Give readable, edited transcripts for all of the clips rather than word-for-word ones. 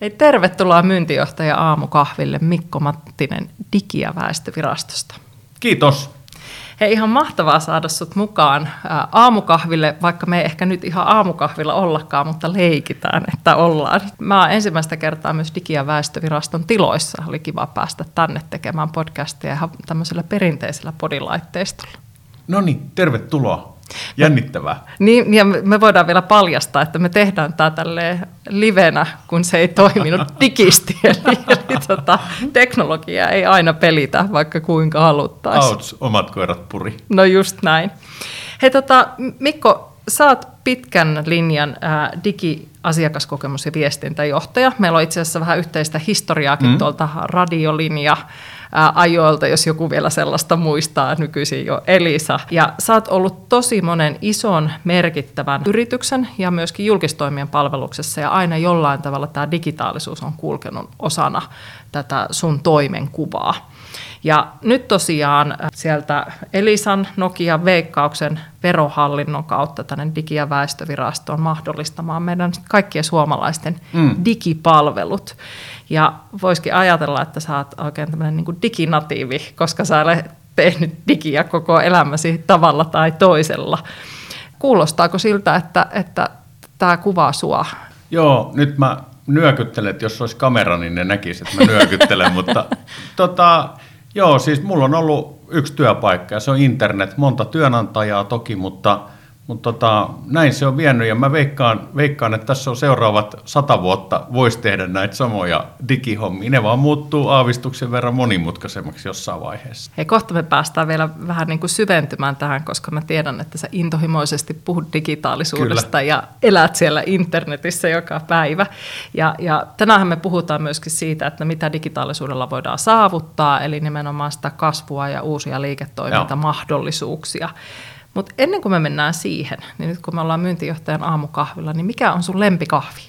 Eli tervetuloa myyntijohtaja aamukahville Mikko Mattinen Digi- ja väestövirastosta. Kiitos. Hei, ihan mahtavaa saada sut mukaan aamukahville, vaikka me ei ehkä nyt ihan aamukahvilla ollakaan, mutta leikitään, että ollaan. Mä oon ensimmäistä kertaa myös Digi- ja väestöviraston tiloissa. Oli kiva päästä tänne tekemään podcastia ihan tämmöisellä perinteisellä podilaitteistolla. No niin, tervetuloa. Jännittävää. Niin, ja me voidaan vielä paljastaa, että me tehdään tämä tälleen livenä, kun se ei toiminut digisti. Eli teknologia ei aina pelitä, vaikka kuinka haluttaisiin. Outs, omat koirat puri. No just näin. Hei Mikko, sä oot pitkän linjan digiasiakaskokemus- ja viestintäjohtaja. Meillä on itse asiassa vähän yhteistä historiaakin tuolta radiolinja ajoilta, jos joku vielä sellaista muistaa, nykyisin jo Elisa. Ja sä oot ollut tosi monen ison merkittävän yrityksen ja myöskin julkistoimien palveluksessa, ja aina jollain tavalla tämä digitaalisuus on kulkenut osana tätä sun toimenkuvaa. Ja nyt tosiaan sieltä Elisan, Nokian, Veikkauksen, Verohallinnon kautta tänne Digi- ja väestövirastoon mahdollistamaan meidän kaikkien suomalaisten digipalvelut. Ja voisikin ajatella, että sä oot oikein tämmöinen niin kuin diginatiivi, koska sä olet tehnyt digiä koko elämäsi tavalla tai toisella. Kuulostaako siltä, että tämä kuvaa sua? Joo, nyt mä nyökyttelen, että jos olisi kamera, niin ne näkisi, että mä nyökyttelen, mutta joo, siis mulla on ollut yksi työpaikka ja se on internet, monta työnantajaa toki, mutta näin se on vienyt, ja mä veikkaan, että tässä on seuraavat 100 vuotta voisi tehdä näitä samoja digihommia. Ne vaan muuttuu aavistuksen verran monimutkaisemmaksi jossain vaiheessa. Hei, kohta me päästään vielä vähän niin kuin syventymään tähän, koska mä tiedän, että sä intohimoisesti puhut digitaalisuudesta. Kyllä. Ja elät siellä internetissä joka päivä. Ja tänäänhän me puhutaan myöskin siitä, että mitä digitaalisuudella voidaan saavuttaa, eli nimenomaan sitä kasvua ja uusia liiketoimintamahdollisuuksia. Mutta ennen kuin me mennään siihen, niin nyt kun me ollaan myyntijohtajan aamukahvilla, niin mikä on sun lempikahvi?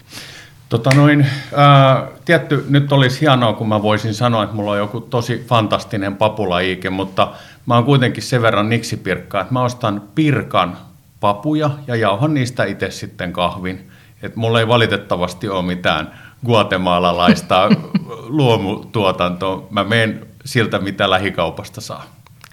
Tietty, nyt olisi hienoa, kun mä voisin sanoa, että mulla on joku tosi fantastinen papulaiike, mutta mä oon kuitenkin sen verran niksipirkkaa, että mä ostan Pirkan papuja ja jauhan niistä itse sitten kahvin. Et mulla ei valitettavasti ole mitään guatemalalaista luomutuotantoa. Mä menen siltä, mitä lähikaupasta saa.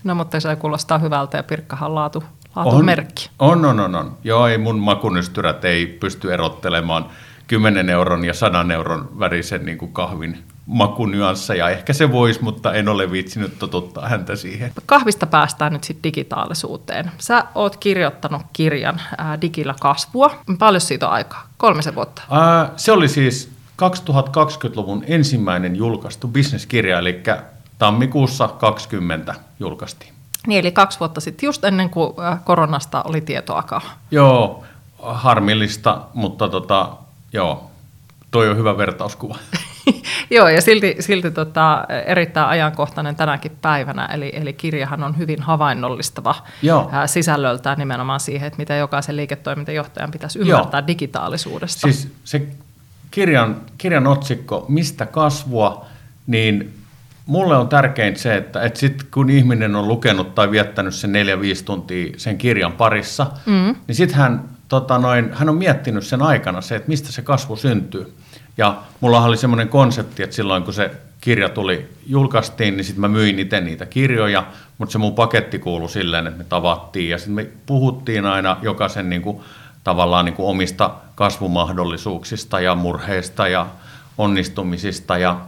No, mutta se kuulostaa hyvältä, ja Pirkkahan laatumerkki. On. Joo, ei mun makunystyrät ei pysty erottelemaan 10 euron ja 100 euron värisen niin kuin kahvin makunyansseja. Ehkä se voisi, mutta en ole viitsinyt totuttaa häntä siihen. Kahvista päästään nyt sitten digitaalisuuteen. Sä oot kirjoittanut kirjan Digillä kasvua. Paljon siitä on aikaa? 3 vuotta. Se oli siis 2020-luvun ensimmäinen julkaistu bisneskirja, eli tammikuussa 2020 julkaistiin. Niin, eli 2 vuotta sitten, just ennen kuin koronasta oli tietoakaan. Joo, harmillista, mutta joo, toi on hyvä vertauskuva. Joo, ja silti erittäin ajankohtainen tänäkin päivänä, eli kirjahan on hyvin havainnollistava sisällöltään nimenomaan siihen, että mitä jokaisen liiketoimintajohtajan pitäisi ymmärtää digitaalisuudesta. Siis se kirjan otsikko, mistä kasvua, niin mulle on tärkeintä se, että sit kun ihminen on lukenut tai viettänyt sen 4-5 tuntia sen kirjan parissa, niin sitten hän on miettinyt sen aikana se, että mistä se kasvu syntyy. Ja mullahan oli semmoinen konsepti, että silloin kun se kirja julkaistiin, niin sitten mä myin itse niitä kirjoja, mutta se mun paketti kuului silleen, että me tavattiin ja sitten me puhuttiin aina jokaisen tavallaan omista kasvumahdollisuuksista ja murheista ja onnistumisista ja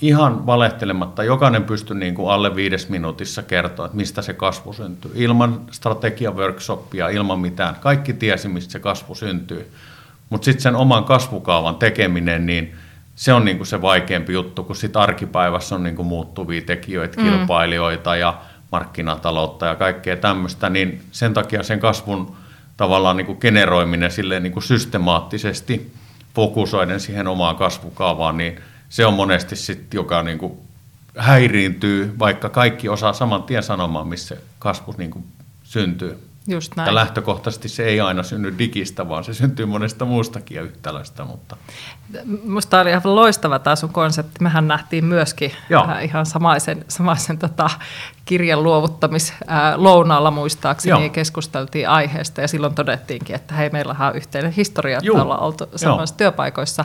ihan valehtelematta jokainen pystyi alle 5 minuutissa kertoa, että mistä se kasvu syntyy. Ilman strategia-workshoppia, ilman mitään. Kaikki tiesi, mistä se kasvu syntyy. Mutta sitten sen oman kasvukaavan tekeminen, niin se on se vaikeampi juttu, kun sitten arkipäivässä on muuttuvia tekijöitä, kilpailijoita ja markkinataloutta ja kaikkea tämmöistä. Niin sen takia sen kasvun tavallaan generoiminen silleen systemaattisesti fokusoiden siihen omaan kasvukaavaan, niin se on monesti sitten, joka niin kuin häiriintyy, vaikka kaikki osaa saman tien sanomaan, missä kasvu niin kuin syntyy. Just näin. Ja lähtökohtaisesti se ei aina synny digistä, vaan se syntyy monesta muustakin ja yhtälöstä. Mutta minusta tämä oli ihan loistava tämä sun konsepti. Mehän nähtiin myöskin ihan samaisen kirjan luovuttamislounaalla muistaakseni ja keskusteltiin aiheesta. Ja silloin todettiinkin, että hei, meillähän on yhteinen historia, että ollaan oltu samassa työpaikoissa.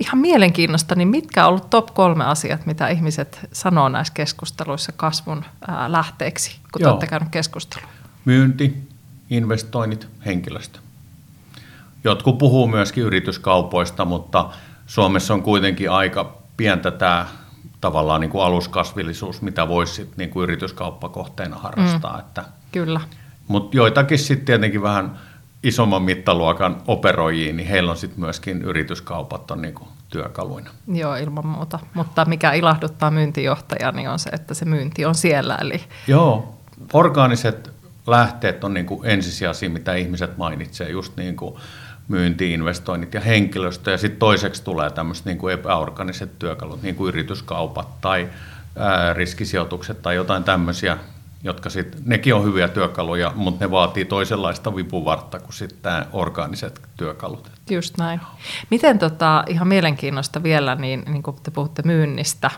Ihan mielenkiinnosta, niin mitkä on ollut top 3 asiat, mitä ihmiset sanoo näissä keskusteluissa kasvun lähteeksi, kun te olette käyneet keskustelua? Myynti, investoinnit, henkilöstö. Jotkut puhuu myöskin yrityskaupoista, mutta Suomessa on kuitenkin aika pientä tämä tavallaan niin kuin aluskasvillisuus, mitä voisi niin kuin yrityskauppakohteena harrastaa. Kyllä. Mutta joitakin sitten tietenkin vähän isomman mittaluokan operoijiin, niin heillä on sitten myöskin yrityskaupat on niin kuin työkaluina. Joo, ilman muuta. Mutta mikä ilahduttaa myyntijohtajaa, niin on se, että se myynti on siellä. Joo, orgaaniset lähteet on niin kuin ensisijaisia, mitä ihmiset mainitsee, just niin kuin myynti, investoinnit ja henkilöstö. Ja sitten toiseksi tulee tämmöiset niin kuin epäorganiset työkalut, niin kuin yrityskaupat tai riskisijoitukset tai jotain tämmöisiä, jotka sitten, nekin on hyviä työkaluja, mutta ne vaatii toisenlaista vipuvartta kuin sitten orgaaniset työkalut. Just näin. Miten ihan mielenkiinnosta vielä, niin kun te puhutte myynnistä,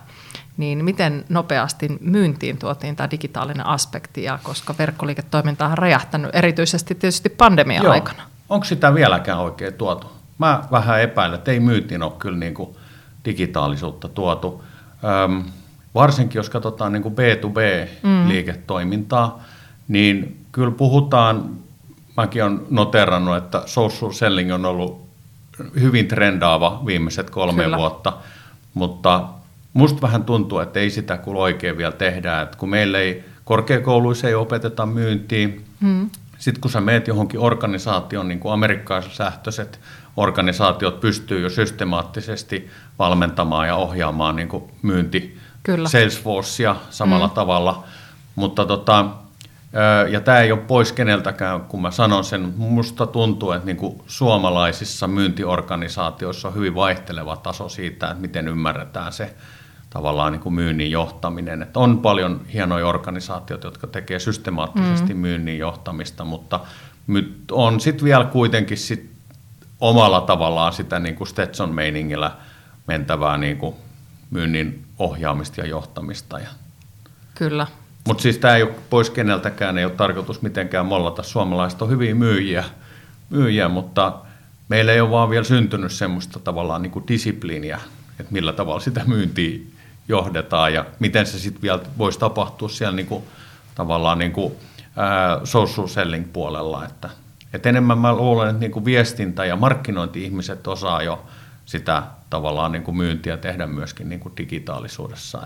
niin miten nopeasti myyntiin tuotiin tämä digitaalinen aspekti, ja koska verkkoliiketoiminta on räjähtänyt erityisesti tietysti pandemian aikana? Onko sitä vieläkään oikein tuotu? Mä vähän epäilen, että ei myyntiin ole kyllä niin kuin digitaalisuutta tuotu. Varsinkin jos katsotaan niin kuin B2B-liiketoimintaa, niin kyllä puhutaan, mäkin olen noterannut, että social selling on ollut hyvin trendaava viimeiset 3 vuotta, mutta musta vähän tuntuu, että ei sitä kyllä oikein vielä tehdä, että kun meillä ei korkeakouluissa ei opeteta myyntiä, sitten kun sä meet johonkin organisaation, niin kuin amerikkalaislähtöiset organisaatiot pystyy jo systemaattisesti valmentamaan ja ohjaamaan niin kuin myynti. Kyllä. Salesforcea samalla tavalla, mutta ja tämä ei ole pois keneltäkään, kun mä sanon sen, musta tuntuu, että niinku suomalaisissa myyntiorganisaatioissa on hyvin vaihteleva taso siitä, että miten ymmärretään se tavallaan niinku myynnin johtaminen. Et on paljon hienoja organisaatioita, jotka tekee systemaattisesti myynnin johtamista, mutta on sitten vielä kuitenkin sit omalla tavallaan sitä niinku Stetson-meiningillä mentävää niinku myynnin ohjaamista ja johtamista. Kyllä. Mutta siis tämä ei ole pois keneltäkään, ei ole tarkoitus mitenkään mollata. Suomalaiset on hyviä myyjiä, mutta meillä ei ole vaan vielä syntynyt semmoista tavallaan niin kuin disipliiniä, että millä tavalla sitä myyntiä johdetaan ja miten se sitten vielä voisi tapahtua siellä niin kuin, tavallaan niin kuin, social selling puolella. Et enemmän mä luulen, että niin kuin viestintä ja markkinointi-ihmiset osaa jo sitä tavallaan niin kuin myyntiä tehdä myöskin niin kuin digitaalisuudessa.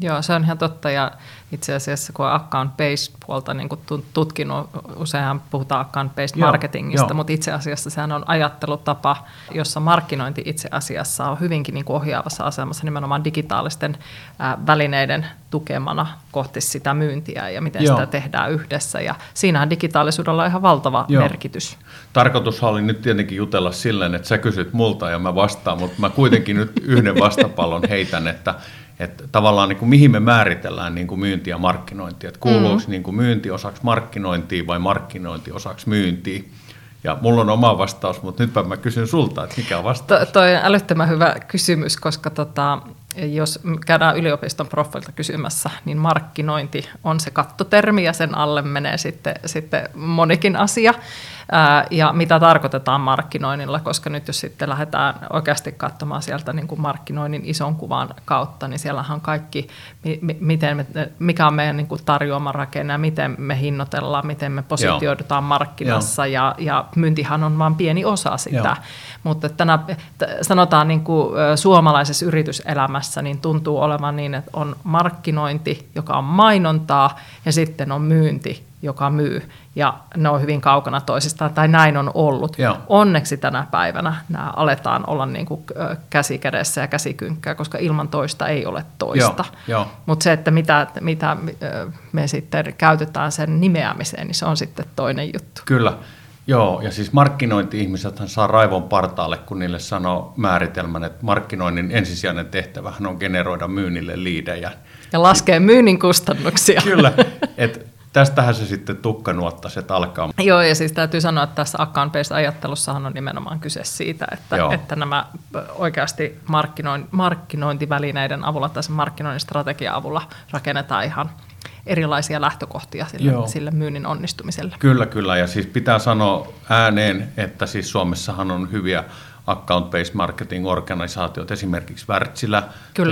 Joo, se on ihan totta, ja itse asiassa kun on account-based puolta niin kuin tutkinut, useinhan puhutaan account-based marketingista, mutta itse asiassa sehän on ajattelutapa, jossa markkinointi itse asiassa on hyvinkin niin kuin ohjaavassa asemassa nimenomaan digitaalisten välineiden tukemana kohti sitä myyntiä ja miten sitä tehdään yhdessä, ja siinähän digitaalisuudella on ihan valtava merkitys. Tarkoitus oli nyt tietenkin jutella silleen, että sä kysyt multa ja mä vastaan, mutta mä kuitenkin nyt yhden vastapallon heitän, että tavallaan niin kuin, mihin me määritellään niin kuin myynti ja markkinointi, että kuuluuko niin kuin myynti osaksi markkinointia vai markkinointi osaksi myyntiä. Ja mulla on oma vastaus, mutta nytpä mä kysyn sulta, että mikä on vastaus? Toi on älyttömän hyvä kysymys, koska jos käydään yliopiston proffilta kysymässä, niin markkinointi on se kattotermi ja sen alle menee sitten monikin asia. Ja mitä tarkoitetaan markkinoinnilla, koska nyt jos sitten lähdetään oikeasti katsomaan sieltä niin kuin markkinoinnin ison kuvan kautta, niin siellähän on kaikki, mikä on meidän niin kuin tarjoama rakenne, miten me hinnoitellaan, miten me positioidutaan markkinassa, ja myyntihan on vain pieni osa sitä. Joo. Mutta sanotaan niin kuin suomalaisessa yrityselämässä, niin tuntuu olevan niin, että on markkinointi, joka on mainontaa, ja sitten on myynti, joka myy, ja ne on hyvin kaukana toisistaan, tai näin on ollut. Joo. Onneksi tänä päivänä nämä aletaan olla niin kuin käsi kädessä ja käsikynkkää, koska ilman toista ei ole toista. Mutta se, että mitä me sitten käytetään sen nimeämiseen, niin se on sitten toinen juttu. Kyllä, Joo, ja siis markkinointi-ihmisethän saa raivon partaalle, kun niille sanoo määritelmän, että markkinoinnin ensisijainen tehtävähän on generoida myynnille liidejä. Ja laskee myynnin kustannuksia. Kyllä, että tästähän se sitten tukkanuottaiset alkaa. Joo, ja siis täytyy sanoa, että tässä account-based-ajattelussahan on nimenomaan kyse siitä, että nämä oikeasti markkinointivälineiden avulla tai sen markkinoinnin strategian avulla rakennetaan ihan erilaisia lähtökohtia sille myynnin onnistumiselle. Kyllä, kyllä. Ja siis pitää sanoa ääneen, että siis Suomessahan on hyviä account-based marketing-organisaatiot. Esimerkiksi Wärtsilä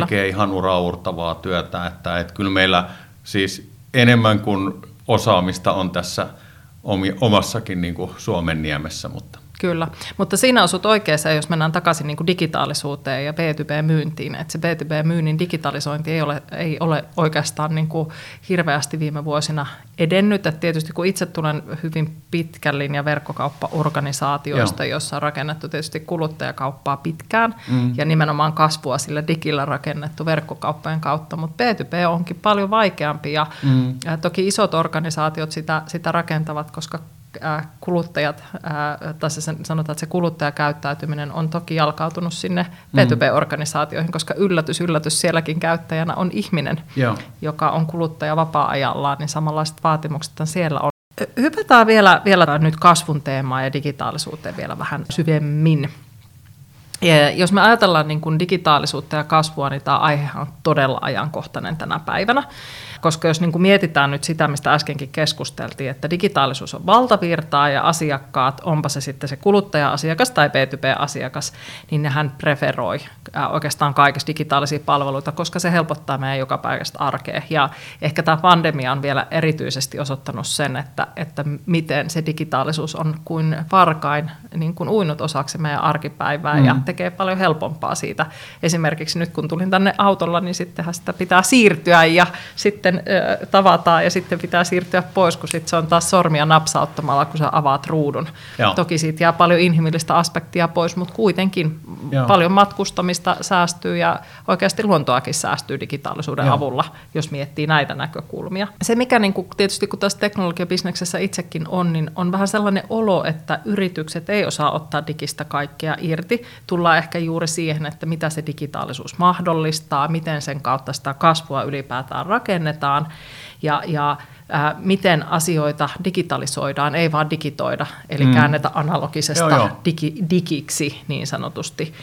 tekee ihan uraauurtavaa työtä. Että kyllä meillä siis enemmän kuin osaamista on tässä omassakin niin kuin Suomen niemessä, mutta... Kyllä, mutta siinä osut oikeassa, jos mennään takaisin niin kuin digitaalisuuteen ja B2B-myyntiin, että se B2B-myynnin digitalisointi ei ole oikeastaan niin kuin hirveästi viime vuosina edennyt. Että tietysti kun itse tulen hyvin pitkän linjan verkkokauppaorganisaatioista, jossa on rakennettu tietysti kuluttajakauppaa pitkään ja nimenomaan kasvua sillä digillä rakennettu verkkokauppojen kautta, mutta B2B onkin paljon vaikeampi ja toki isot organisaatiot sitä rakentavat, koska kuluttajat, tai sanotaan, että se kuluttajakäyttäytyminen on toki jalkautunut sinne B2B-organisaatioihin, koska yllätys, yllätys, sielläkin käyttäjänä on ihminen, joka on kuluttaja vapaa-ajallaan, niin samanlaiset vaatimukset siellä on. Hypätään vielä nyt kasvun teemaan ja digitaalisuuteen vielä vähän syvemmin. Ja jos me ajatellaan niin kuin digitaalisuutta ja kasvua, niin tämä aihehan on todella ajankohtainen tänä päivänä, koska jos niin kuin mietitään nyt sitä, mistä äskenkin keskusteltiin, että digitaalisuus on valtavirtaa ja asiakkaat, onpa se sitten se kuluttaja-asiakas tai B2B-asiakas, niin nehän preferoi oikeastaan kaikessa digitaalisia palveluita, koska se helpottaa meidän joka päivästä arkea. Ja ehkä tämä pandemia on vielä erityisesti osoittanut sen, että miten se digitaalisuus on kuin varkain niin kuin uinut osaksi meidän arkipäivää ja tekee paljon helpompaa siitä. Esimerkiksi nyt kun tulin tänne autolla, niin sittenhän sitä pitää siirtyä ja sitten tavataan ja sitten pitää siirtyä pois, kun sitten se on taas sormia napsauttamalla, kun sä avaat ruudun. Joo. Toki siitä jää paljon inhimillistä aspektia pois, mutta kuitenkin paljon matkustamista säästyy ja oikeasti luontoakin säästyy digitaalisuuden avulla, jos miettii näitä näkökulmia. Se mikä niin kun, tietysti kun tässä teknologiabisneksessä itsekin on, niin on vähän sellainen olo, että yritykset ei osaa ottaa digistä kaikkea irti. Tullaan ehkä juuri siihen, että mitä se digitaalisuus mahdollistaa, miten sen kautta sitä kasvua ylipäätään rakennetaan ja miten asioita digitalisoidaan, ei vaan digitoida, eli käännetä analogisesta digiksi niin sanotusti.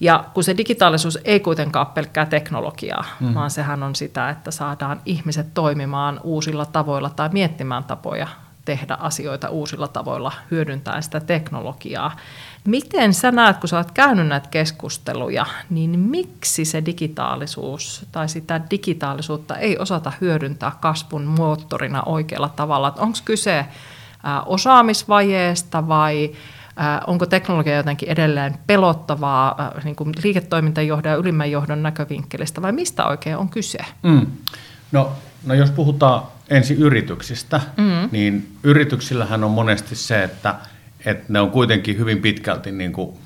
Ja kun se digitaalisuus ei kuitenkaan ole pelkkää teknologiaa, vaan sehän on sitä, että saadaan ihmiset toimimaan uusilla tavoilla tai miettimään tapoja tehdä asioita uusilla tavoilla hyödyntäen sitä teknologiaa. Miten sä näet, kun sä oot käynyt näitä keskusteluja, niin miksi se digitaalisuus tai sitä digitaalisuutta ei osata hyödyntää kasvun moottorina oikealla tavalla? Onko kyse osaamisvajeesta vai onko teknologia jotenkin edelleen pelottavaa niin kuin liiketoimintajohdon ja ylimmän johdon näkövinkkelistä vai mistä oikein on kyse? No jos puhutaan ensin yrityksistä, niin yrityksillähän on monesti se, että ne on kuitenkin hyvin pitkälti, niin kuin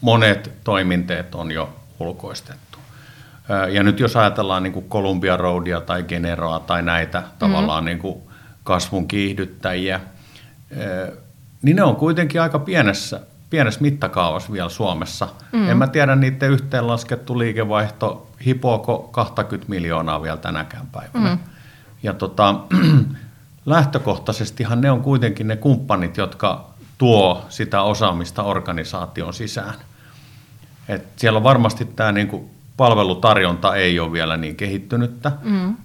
monet toiminteet on jo ulkoistettu. Ja nyt jos ajatellaan niin kuin Columbia Roadia tai Generaa tai näitä tavallaan niin kuin kasvun kiihdyttäjiä, niin ne on kuitenkin aika pienessä mittakaavassa vielä Suomessa. En mä tiedä, niiden yhteenlaskettu liikevaihto hipoako 20 miljoonaa vielä tänäkään päivänä. Ja lähtökohtaisestihan ne on kuitenkin ne kumppanit, jotka tuo sitä osaamista organisaation sisään. Et siellä on varmasti tämä niinku palvelutarjonta ei ole vielä niin kehittynyttä.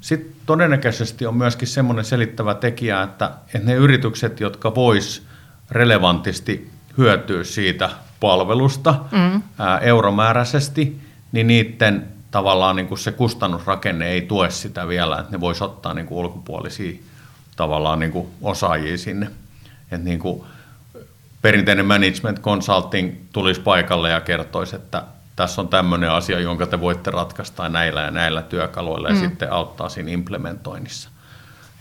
Sitten todennäköisesti on myöskin semmoinen selittävä tekijä, että ne yritykset, jotka vois relevantisti hyötyä siitä palvelusta euromääräisesti, niin niiden tavallaan niinku se kustannusrakenne ei tue sitä vielä, että ne vois ottaa niinku ulkopuolisia tavallaan niinku osaajia sinne. Et niinku perinteinen management consulting tulisi paikalle ja kertoisi, että tässä on tämmöinen asia, jonka te voitte ratkaista näillä ja näillä työkaluilla ja sitten auttaa siinä implementoinnissa.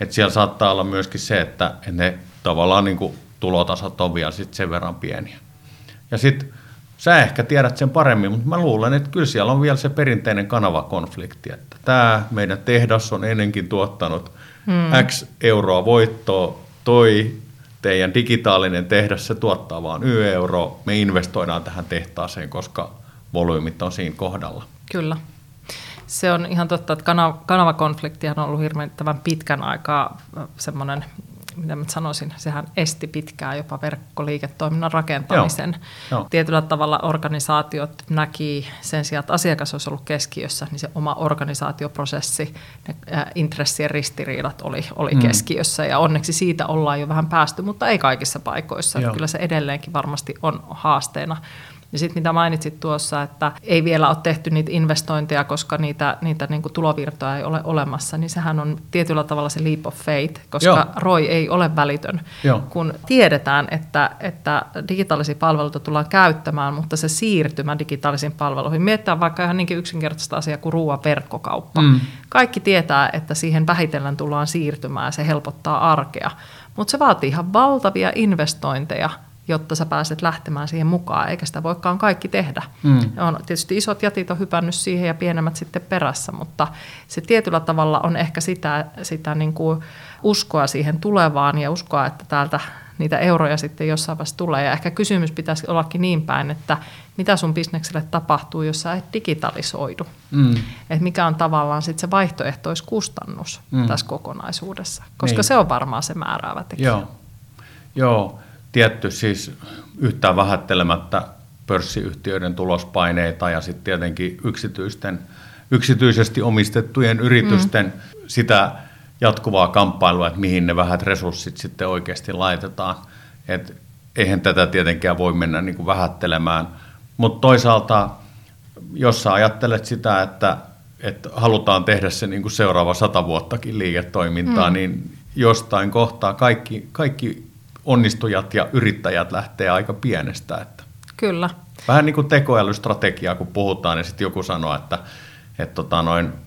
Et siellä saattaa olla myöskin se, että ne tavallaan niin kuin tulotasot on vielä sit sen verran pieniä. Ja sitten sä ehkä tiedät sen paremmin, mutta mä luulen, että kyllä siellä on vielä se perinteinen kanavakonflikti, että tämä meidän tehdas on ennenkin tuottanut X euroa voittoa, toi teidän digitaalinen tehdas, se tuottaa vaan €1, me investoidaan tähän tehtaaseen, koska volyymit on siinä kohdalla. Kyllä. Se on ihan totta, että kanavakonfliktihan on ollut hirveän pitkän aikaa semmoinen, mitä mä sanoisin, sehän esti pitkään jopa verkkoliiketoiminnan rakentamisen. Joo. Tietyllä tavalla organisaatiot näki sen sijaan, että asiakas olisi ollut keskiössä, niin se oma organisaatioprosessi, ne intressien ristiriidat oli keskiössä, ja onneksi siitä ollaan jo vähän päästy, mutta ei kaikissa paikoissa. Kyllä se edelleenkin varmasti on haasteena. Ja sitten mitä mainitsit tuossa, että ei vielä ole tehty niitä investointeja, koska niitä niin kuin tulovirtoja ei ole olemassa, niin sehän on tietyllä tavalla se leap of faith, koska ROI ei ole välitön. Joo. Kun tiedetään, että digitaalisia palveluita tullaan käyttämään, mutta se siirtymä digitaalisiin palveluihin, mietitään vaikka ihan niinkin yksinkertaista asiaa kuin ruoan verkkokauppa. Kaikki tietää, että siihen vähitellen tullaan siirtymään ja se helpottaa arkea, mutta se vaatii ihan valtavia investointeja, jotta sä pääset lähtemään siihen mukaan, eikä sitä voikaan kaikki tehdä. On tietysti isot jätit on hypännyt siihen ja pienemmät sitten perässä, mutta se tietyllä tavalla on ehkä sitä niin kuin uskoa siihen tulevaan ja uskoa, että täältä niitä euroja sitten jossain vaiheessa tulee. Ja ehkä kysymys pitäisi ollakin niin päin, että mitä sun bisnekselle tapahtuu, jos sä et digitalisoidu. Että mikä on tavallaan sitten se vaihtoehtoiskustannus tässä kokonaisuudessa, koska se on varmaan se määräävä tekijä. Joo. Tietty siis yhtään vähättelemättä pörssiyhtiöiden tulospaineita ja sitten tietenkin yksityisesti omistettujen yritysten sitä jatkuvaa kamppailua, että mihin ne vähät resurssit sitten oikeasti laitetaan. Et eihän tätä tietenkään voi mennä niin kuin vähättelemään, mutta toisaalta jos sä ajattelet sitä, että halutaan tehdä se niin kuin seuraava 100 vuottakin liiketoimintaa, niin jostain kohtaa kaikki onnistujat ja yrittäjät lähtee aika pienestä. Että kyllä. Vähän niin kuin tekoälystrategiaa, kun puhutaan, ja sitten joku sanoo, että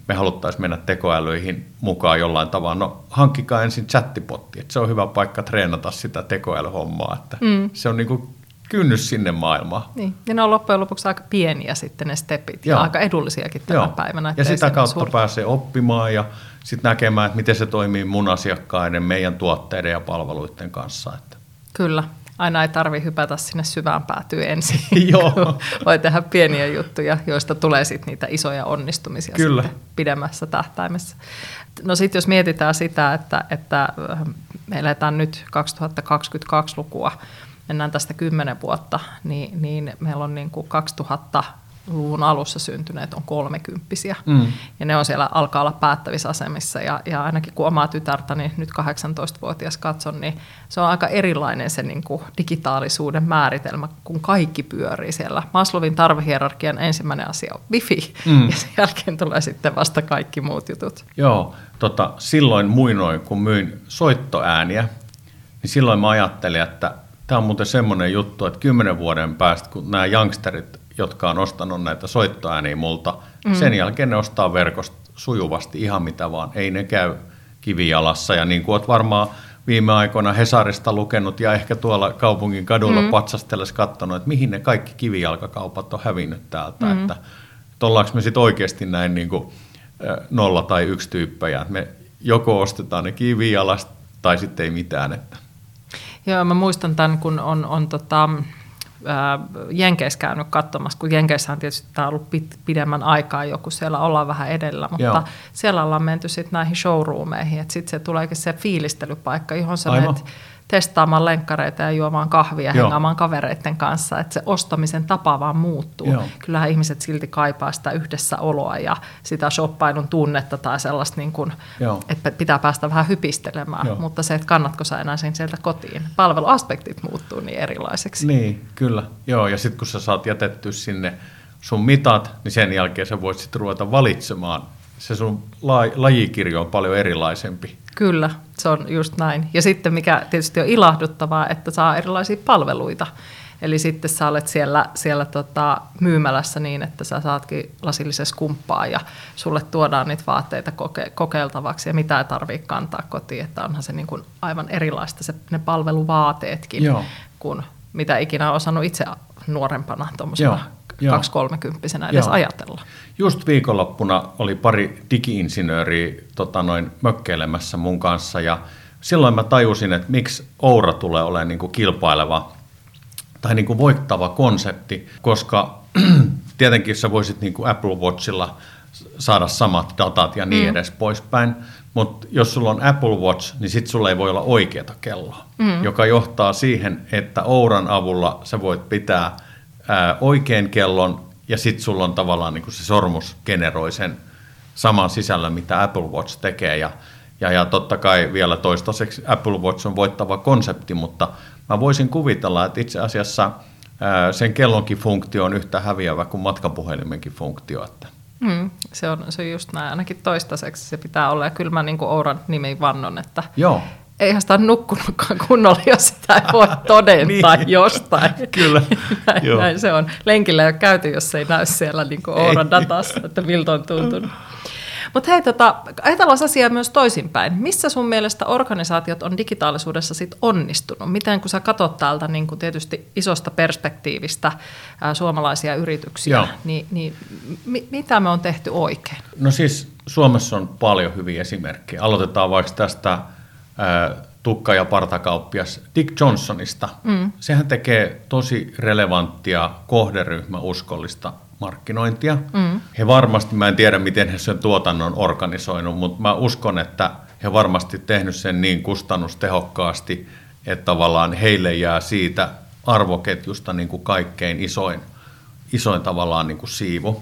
me haluttaisiin mennä tekoälyihin mukaan jollain tavalla. No, hankkikaa ensin chattipotti, että se on hyvä paikka treenata sitä tekoälyhommaa. Että se on niin kuin kynnys sinne maailmaan. Niin, ja ne on loppujen lopuksi aika pieniä sitten ne stepit, ja aika edullisiakin tänä päivänä. Ja sitä kautta pääsee oppimaan ja sitten näkemään, että miten se toimii mun asiakkaiden, meidän tuotteiden ja palveluiden kanssa. Kyllä, aina ei tarvitse hypätä sinne syvään päätyyn ensin, voi tehdä pieniä juttuja, joista tulee sitten niitä isoja onnistumisia sitten pidemmässä tähtäimessä. No sitten jos mietitään sitä, että me eletään nyt 2022-lukua, mennään tästä 10 vuotta, niin meillä on niin kuin 2000-luvun alussa syntyneet on 30-vuotiaita. Ja ne on siellä, alkaa olla päättävissä asemissa. Ja ainakin kun omaa tytärtäni, nyt 18-vuotias katson, niin se on aika erilainen se niin kuin digitaalisuuden määritelmä, kun kaikki pyörii siellä. Maslowin tarvehierarkian ensimmäinen asia on wifi, ja sen jälkeen tulee sitten vasta kaikki muut jutut. Joo, silloin muinoin, kun myin soittoääniä, niin silloin mä ajattelin, että tämä on muuten semmoinen juttu, että 10 vuoden päästä, kun nämä youngsterit, jotka on ostanut näitä soittoääniä multa, sen jälkeen ne ostaa verkosta sujuvasti ihan mitä vaan. Ei ne käy kivijalassa. Ja niin kuin olet varmaan viime aikoina Hesarista lukenut ja ehkä tuolla kaupungin kadulla patsastellessa katsonut, että mihin ne kaikki kivijalkakaupat on hävinnyt täältä. Että ollaanko me sitten oikeasti näin niin kuin 0 tai 1 tyyppejä. Me joko ostetaan ne kivijalasta tai sitten ei mitään. Joo, mä muistan tämän, kun on Jenkeissä käynyt katsomassa, kun Jenkeissä on tietysti tämä ollut pidemmän aikaa joku, siellä ollaan vähän edellä, mutta siellä ollaan menty sitten näihin showroomeihin, että sitten se tuleekin se fiilistelypaikka, johon sä menet testaamaan lenkkareita ja juomaan kahvia, hengaamaan kavereiden kanssa, että se ostamisen tapa vaan muuttuu. Joo. Kyllähän ihmiset silti kaipaa sitä yhdessäoloa ja sitä shoppailun tunnetta tai sellaista, niin kuin, että pitää päästä vähän hypistelemään, mutta se, että kannatko sä enää sen sieltä kotiin. Palveluaspektit muuttuu niin erilaiseksi. Niin, kyllä. Joo, ja sitten kun sä saat jätetty sinne sun mitat, niin sen jälkeen sä voit sitten ruveta valitsemaan. Se sun lajikirjo on paljon erilaisempi. Kyllä, se on just näin. Ja sitten mikä tietysti on ilahduttavaa, että saa erilaisia palveluita. Eli sitten sä olet siellä myymälässä niin, että sä saatkin lasillisessa kumppaa ja sulle tuodaan niitä vaatteita kokeiltavaksi ja mitä ei tarvitse kantaa kotiin. Että onhan se niin kuin aivan erilaista ne palveluvaateetkin, kuin mitä ikinä on osannut itse nuorempana tuommoisena 2-30-vuotiaana edes ajatella. Just viikonloppuna oli pari digi-insinööriä mökkeilemässä mun kanssa ja silloin mä tajusin, että miksi Oura tulee olemaan niin kuin kilpaileva tai niin kuin voittava konsepti, koska tietenkin sä voisit niin kuin Apple Watchilla saada samat datat ja niin edes poispäin, mutta jos sulla on Apple Watch, niin sit sulla ei voi olla oikeata kelloa, joka johtaa siihen, että Ouran avulla sä voit pitää oikean kellon ja sit sulla on tavallaan niin kuin se sormus generoi sen saman sisällön, mitä Apple Watch tekee ja totta kai vielä toistaiseksi Apple Watch on voittava konsepti, mutta mä voisin kuvitella, että itse asiassa sen kellonkin funktio on yhtä häviävä kuin matkapuhelimenkin funktio. Se on just näin, ainakin toistaiseksi se pitää olla, ja kyllä mä niin kuin Ouran nimein vannon, että joo. Eihän sitä ole nukkunutkaan kunnolla, jos sitä ei voi todentaa niin. Jostain. Kyllä. Näin se on. Lenkillä ei ole käyty, jos ei näy siellä niin kuin Ouran datassa, että miltä on tuntunut. Mutta hei, ajatellaan asiaa myös toisinpäin. Missä sun mielestä organisaatiot on digitaalisuudessa sit onnistunut? Miten kun sä katsot täältä niin kun tietysti isosta perspektiivistä suomalaisia yrityksiä, mitä me on tehty oikein? No siis Suomessa on paljon hyviä esimerkkejä. Aloitetaan vaikka tästä tukka- ja partakauppias Dick Johnsonista. Sehän tekee tosi relevanttia kohderyhmäuskollista markkinointia. He varmasti, mä en tiedä miten he sen tuotannon organisoinut, mutta mä uskon, että he varmasti tehnyt sen niin kustannustehokkaasti, että tavallaan heille jää siitä arvoketjusta niin kuin kaikkein isoin tavallaan niin kuin siivu.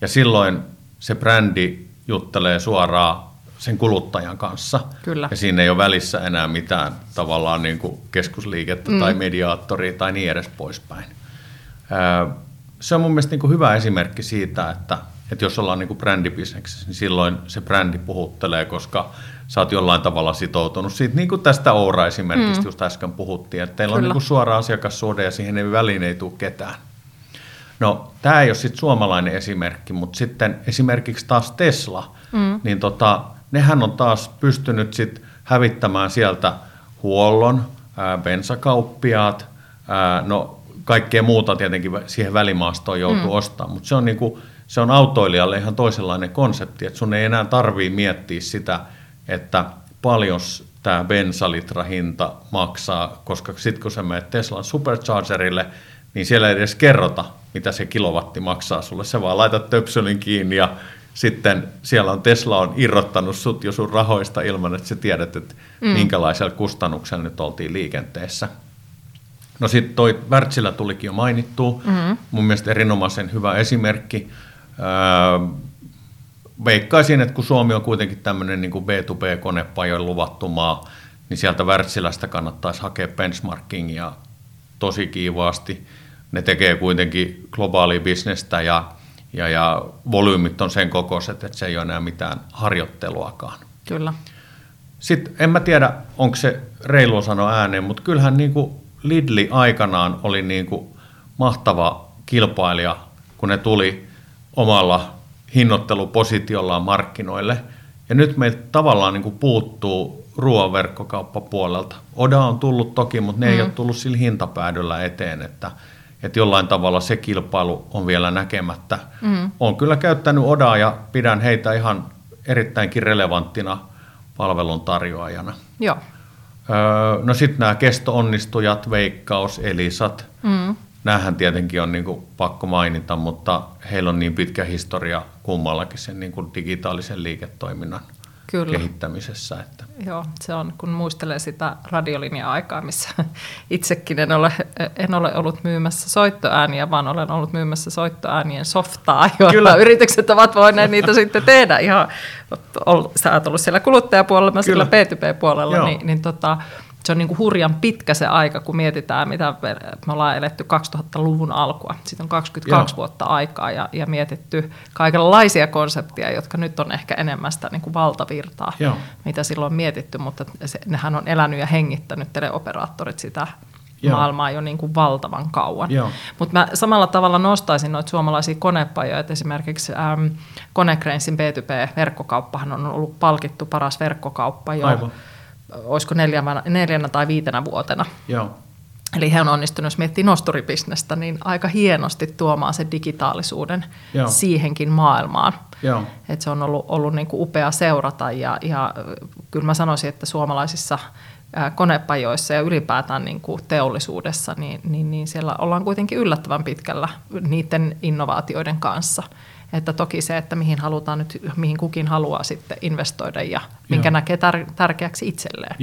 Ja silloin se brändi juttelee suoraan sen kuluttajan kanssa. Kyllä. Ja siinä ei ole välissä enää mitään tavallaan niin kuin keskusliikettä tai mediaattoria tai niin edes poispäin. Se on mun mielestä niin kuin hyvä esimerkki siitä, että jos ollaan niin kuin brändibisneksessä, niin silloin se brändi puhuttelee, koska sä oot jollain tavalla sitoutunut siitä, niin kuin tästä Oura esimerkiksi just äsken puhuttiin, että teillä on niin kuin suora asiakassuhde ja siihen ei väliin ei tule ketään. No, tämä ei ole sitten suomalainen esimerkki, mutta sitten esimerkiksi taas Tesla, niin nehän on taas pystynyt sit hävittämään sieltä huollon, bensakauppiaat, kaikkea muuta tietenkin siihen välimaastoon joutuu ostamaan, mutta se on autoilijalle ihan toisenlainen konsepti, että sun ei enää tarvii miettiä sitä, että paljon tämä bensalitrahinta maksaa, koska sitten kun sä menet Teslan Superchargerille, niin siellä ei edes kerrota, mitä se kilowatti maksaa sulle. Sä vaan laitat töpsölin kiinni ja sitten siellä on Tesla on irrottanut sut jo sun rahoista ilman, että sä tiedät, että minkälaisella kustannuksella nyt oltiin liikenteessä. No sitten toi Wärtsilä tulikin jo mainittua. Mun mielestä erinomaisen hyvä esimerkki. Veikkaisin, että kun Suomi on kuitenkin tämmöinen niin kuin B2B-konepajojen luvattu maa, niin sieltä Wärtsilästä kannattaisi hakea benchmarkingia tosi kiivaasti. Ne tekee kuitenkin globaalia bisnestä ja volyymit on sen kokoiset, että se ei ole enää mitään harjoitteluakaan. Kyllä. Sitten en mä tiedä, onko se reilu sanoa ääneen, mutta kyllähän niin kuin Lidli aikanaan oli niin kuin mahtava kilpailija, kun ne tuli omalla hinnoittelupositiollaan markkinoille. Ja nyt meiltä tavallaan niin kuin puuttuu ruoan verkkokauppapuolelta. Oda on tullut toki, mutta ne ei ole tullut sillä hintapäädyllä eteen, että jollain tavalla se kilpailu on vielä näkemättä. Olen kyllä käyttänyt Odaa ja pidän heitä ihan erittäinkin relevanttina palveluntarjoajana. Joo. No sitten nämä kesto-onnistujat, Veikkaus, Elisat, näähän tietenkin on niin kuin pakko mainita, mutta heillä on niin pitkä historia kummallakin sen niin kuin digitaalisen liiketoiminnan kehittämisessä. Että. Joo, se on, kun muistelee sitä radiolinja-aikaa, missä itsekin en ole ollut myymässä soittoääniä, vaan olen ollut myymässä soittoäänien softaa, joilla yritykset ovat voineet niitä sitten tehdä. Ihan, sä oot ollut siellä kuluttajapuolella, mä siellä B2B-puolella, se on niin kuin hurjan pitkä se aika, kun mietitään, mitä me ollaan eletty 2000-luvun alkua. Siitä on 22 vuotta aikaa ja mietitty kaikenlaisia konsepteja, jotka nyt on ehkä enemmän sitä niin kuin valtavirtaa, mitä silloin on mietitty, mutta nehän on elänyt ja hengittänyt teleoperaattorit sitä maailmaa jo niin kuin valtavan kauan. Mutta mä samalla tavalla nostaisin noita suomalaisia konepajoja, että esimerkiksi Konecranesin B2B-verkkokauppahan on ollut palkittu paras verkkokauppa jo. Aivan. Olisiko 4. tai 5. vuotena. Joo. Eli he on onnistunut, jos miettii nosturibisnestä, niin aika hienosti tuomaan sen digitaalisuuden siihenkin maailmaan. Et se on ollut niin kuin upea seurata ja kyllä mä sanoisin, että suomalaisissa konepajoissa ja ylipäätään niin kuin teollisuudessa, niin siellä ollaan kuitenkin yllättävän pitkällä niiden innovaatioiden kanssa. Että toki se, että mihin kukin haluaa sitten investoida ja minkä näkee tärkeäksi itselleen.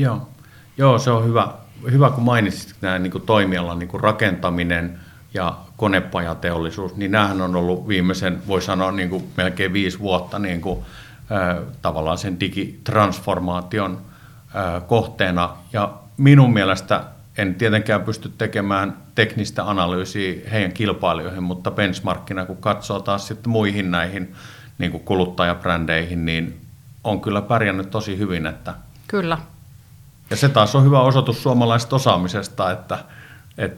Joo, se on hyvä. Hyvä, kun mainitsit nämä niin kuin toimialan niin kuin rakentaminen ja konepajateollisuus, niin nämähän on ollut viimeisen, voi sanoa niin kuin melkein 5 vuotta niin kuin, tavallaan sen digitransformaation kohteena. Ja minun mielestä en tietenkään pysty tekemään teknistä analyysiä heidän kilpailijoihin, mutta benchmarkkina kun katsoo taas sitten muihin näihin niin kuin kuluttajabrändeihin, niin on kyllä pärjännyt tosi hyvin. Että kyllä. Ja se taas on hyvä osoitus suomalaisesta osaamisesta, että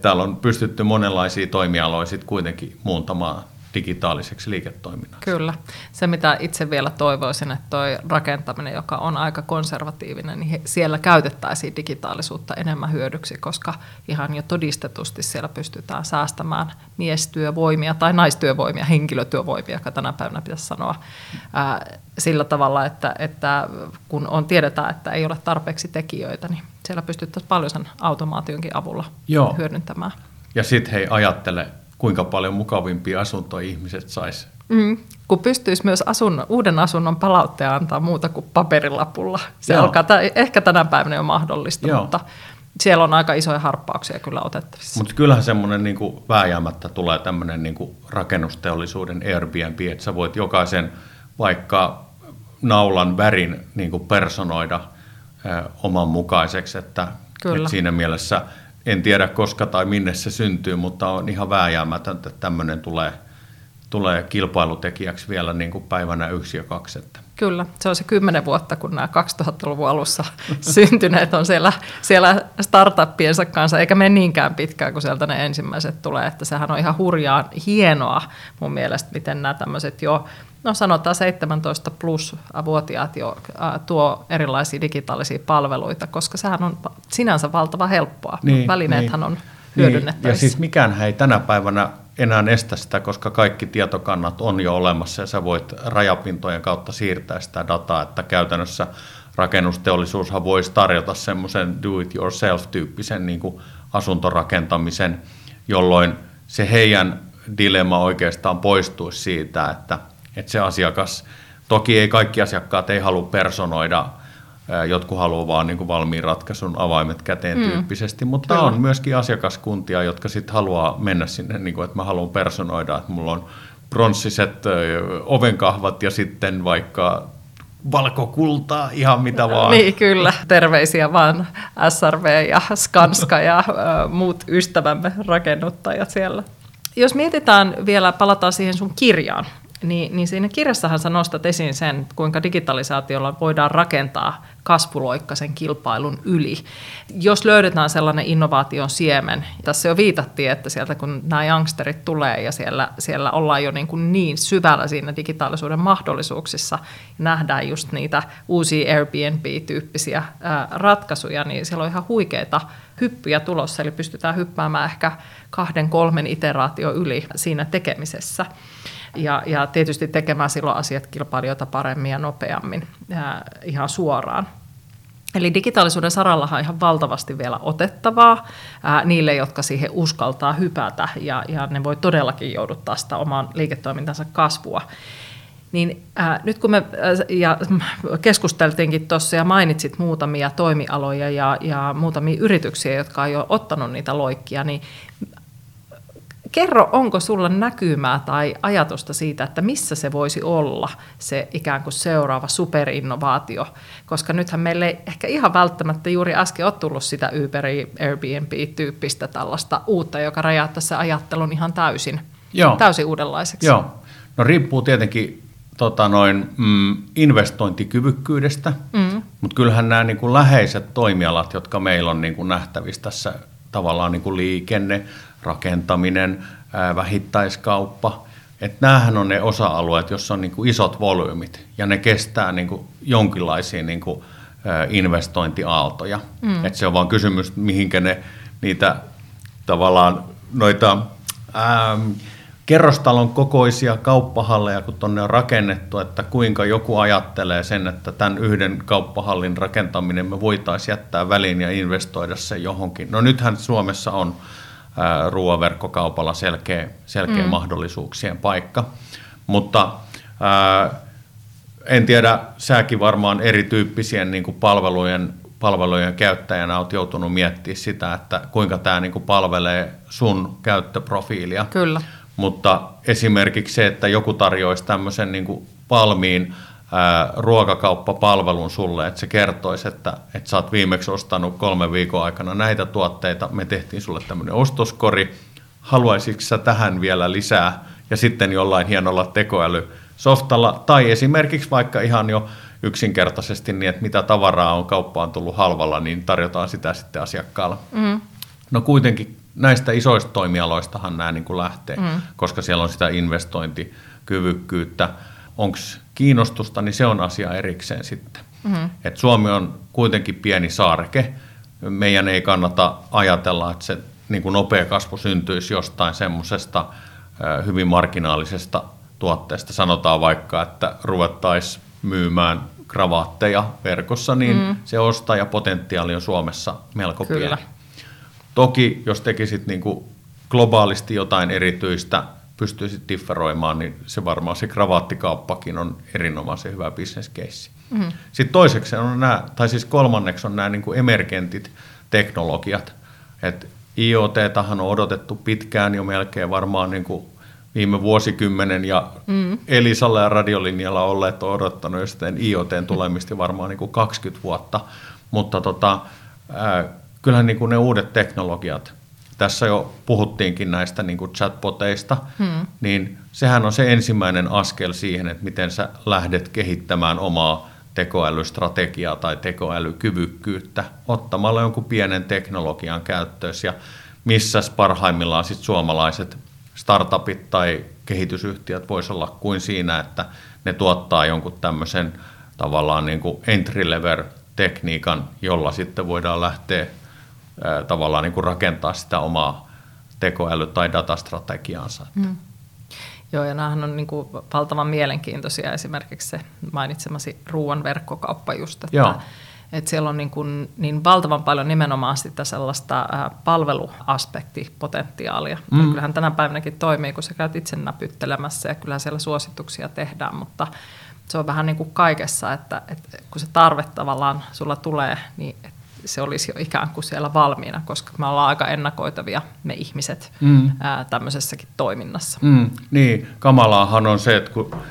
täällä on pystytty monenlaisia toimialoja sit kuitenkin muuntamaan digitaaliseksi liiketoiminnaksi. Kyllä. Se, mitä itse vielä toivoisin, että tuo rakentaminen, joka on aika konservatiivinen, niin siellä käytettäisiin digitaalisuutta enemmän hyödyksi, koska ihan jo todistetusti siellä pystytään säästämään miestyövoimia tai naistyövoimia, henkilötyövoimia, joka tänä päivänä pitäisi sanoa, sillä tavalla, että kun tiedetään, että ei ole tarpeeksi tekijöitä, niin siellä pystyttäisiin paljon sen automaationkin avulla hyödyntämään. Ja sitten hei, ajattele, kuinka paljon mukavimpia asuntoja ihmiset saisi. Kun pystyisi myös uuden asunnon palautteen antaa muuta kuin paperilapulla. Se alkaa ehkä tänä päivänä on mahdollista, mutta siellä on aika isoja harppauksia kyllä otettavissa. Mutta kyllähän semmoinen niinku vääjäämättä tulee tämmöinen niinku rakennusteollisuuden Airbnb, että sä voit jokaisen vaikka naulan värin niinku personoida oman mukaiseksi, että siinä mielessä en tiedä koska tai minne se syntyy, mutta on ihan vääjäämätöntä, että tämmöinen tulee kilpailutekijäksi vielä niin kuin päivänä 1 ja 2. Kyllä, se on se 10 vuotta, kun nämä 2000-luvun alussa syntyneet on siellä startuppiensa kanssa, eikä mene niinkään pitkään, kun sieltä ne ensimmäiset tulee, että sehän on ihan hurjaa hienoa mun mielestä, miten nämä tämmöiset sanotaan 17+-vuotiaat jo tuo erilaisia digitaalisia palveluita, koska sehän on sinänsä valtava helppoa. Niin, välineethän on hyödynnettävissä. Ja siis mikään ei tänä päivänä enää estä sitä, koska kaikki tietokannat on jo olemassa ja sä voit rajapintojen kautta siirtää sitä dataa, että käytännössä rakennusteollisuushan voisi tarjota semmoisen do-it-yourself-tyyppisen niin kuin asuntorakentamisen, jolloin se heidän dilemma oikeastaan poistuisi siitä, että se asiakas, toki ei kaikki asiakkaat ei halua personoida, jotkut haluaa vaan niin kuin valmiin ratkaisun avaimet käteen tyyppisesti, mutta kyllä on myöskin asiakaskuntia, jotka sitten haluaa mennä sinne, niin kuin, että mä haluan personoida, että mulla on pronssiset ovenkahvat ja sitten vaikka valkokultaa, ihan mitä vaan. Niin, kyllä. Terveisiä vaan SRV ja Skanska ja muut ystävämme rakennuttajat siellä. Jos mietitään vielä, palataan siihen sun kirjaan. Niin siinä kirjassahan sä nostat esiin sen, kuinka digitalisaatiolla voidaan rakentaa kasvuloikka sen kilpailun yli. Jos löydetään sellainen innovaation siemen, tässä jo viitattiin, että sieltä kun nämä youngsterit tulee ja siellä ollaan jo niin syvällä siinä digitaalisuuden mahdollisuuksissa, nähdään just niitä uusia Airbnb-tyyppisiä ratkaisuja, niin siellä on ihan huikeita hyppyjä tulossa, eli pystytään hyppäämään ehkä 2-3 iteraatio yli siinä tekemisessä. Ja tietysti tekemään silloin asiat kilpailijoita paremmin ja nopeammin ihan suoraan. Eli digitaalisuuden sarallahan on ihan valtavasti vielä otettavaa niille, jotka siihen uskaltaa hypätä, ja ne voi todellakin jouduttaa sitä omaan liiketoimintansa kasvua. Niin, nyt kun me keskusteltiinkin tuossa ja mainitsit muutamia toimialoja ja muutamia yrityksiä, jotka on jo ottanut niitä loikkia, niin kerro, onko sulla näkymää tai ajatusta siitä, että missä se voisi olla se ikään kuin seuraava superinnovaatio, koska nythän meille ei ehkä ihan välttämättä juuri äsken ole tullut sitä Uberi, Airbnb-tyyppistä tällaista uutta, joka rajattaisi sen ajattelun ihan täysin uudenlaiseksi. Joo, no riippuu tietenkin investointikyvykkyydestä, mutta kyllähän nämä niin kuin läheiset toimialat, jotka meillä on niin kuin nähtävissä tässä tavallaan niin kuin liikenne, rakentaminen, vähittäiskauppa. Että näähän on ne osa-alueet, joissa on niinku isot volyymit ja ne kestää niinku jonkinlaisia niinku investointiaaltoja. Että se on vaan kysymys, mihinkä niitä tavallaan noita kerrostalon kokoisia kauppahalleja, kun tuonne on rakennettu, että kuinka joku ajattelee sen, että tämän yhden kauppahallin rakentaminen me voitaisiin jättää väliin ja investoida se johonkin. No nythän Suomessa on ruoaverkkokaupalla selkeä mahdollisuuksien paikka, mutta en tiedä, säkin varmaan erityyppisien niin kuin palvelujen käyttäjänä olet joutunut miettimään sitä, että kuinka tämä niin kuin palvelee sun käyttöprofiilia. Kyllä. Mutta esimerkiksi se, että joku tarjoisi tämmöisen niin kuin valmiin ruokakauppapalvelun sulle, että se kertoisi, että sä oot viimeksi ostanut 3 viikon aikana näitä tuotteita, me tehtiin sulle tämmöinen ostoskori, haluaisitko sä tähän vielä lisää ja sitten jollain hienolla tekoälysoftalla tai esimerkiksi vaikka ihan jo yksinkertaisesti niin, että mitä tavaraa on kauppaan tullut halvalla, niin tarjotaan sitä sitten asiakkaalle. Mm. No kuitenkin näistä isoista toimialoistahan nämä niin kuin lähtee, koska siellä on sitä investointikyvykkyyttä. Onko kiinnostusta, niin se on asia erikseen sitten. Mm-hmm. Et Suomi on kuitenkin pieni saareke. Meidän ei kannata ajatella, että se niin kuin nopea kasvu syntyisi jostain semmoisesta hyvin marginaalisesta tuotteesta. Sanotaan vaikka, että ruvettaisiin myymään kravaatteja verkossa, niin se ostajapotentiaali on Suomessa melko pieni. Toki, jos tekisit niin kuin globaalisti jotain erityistä, pystyisit differoimaan, niin se varmaan se kravaattikaappakin on erinomaisen hyvä business-keissi. Mm-hmm. Sitten toiseksi on nämä, tai siis kolmanneksi on nämä niin kuin emergentit teknologiat. Et IoT-tahan on odotettu pitkään jo melkein varmaan niin kuin viime vuosikymmenen, ja Elisalla ja radiolinjalla olleet on odottanut jo sitten IoTn tulemista varmaan niin kuin 20 vuotta, mutta kyllähän niin kuin ne uudet teknologiat, tässä jo puhuttiinkin näistä niin kuin chatboteista, niin sehän on se ensimmäinen askel siihen, että miten sä lähdet kehittämään omaa tekoälystrategiaa tai tekoälykyvykkyyttä ottamalla jonkun pienen teknologian käyttöön, ja missäs parhaimmillaan sit suomalaiset startupit tai kehitysyhtiöt voisi olla kuin siinä, että ne tuottaa jonkun tämmöisen tavallaan niin kuin entry-level-tekniikan, jolla sitten voidaan lähteä tavallaan niin kuin rakentaa sitä omaa tekoäly- tai datastrategiaansa. Mm. Joo, ja näähän on niin kuin valtavan mielenkiintoisia, esimerkiksi se mainitsemasi ruoan verkkokauppa just, että siellä on niin valtavan paljon nimenomaan sitä sellaista palveluaspektipotentiaalia. Mm. Kyllähän tänä päivänäkin toimii, kun sä käyt itse näpyttelemässä, ja kyllähän siellä suosituksia tehdään, mutta se on vähän niin kuin kaikessa, että kun se tarve tavallaan sulla tulee, niin se olisi jo ikään kuin siellä valmiina, koska me ollaan aika ennakoitavia me ihmiset tämmöisessäkin toiminnassa. Mm, niin, kamalaahan on se, että kun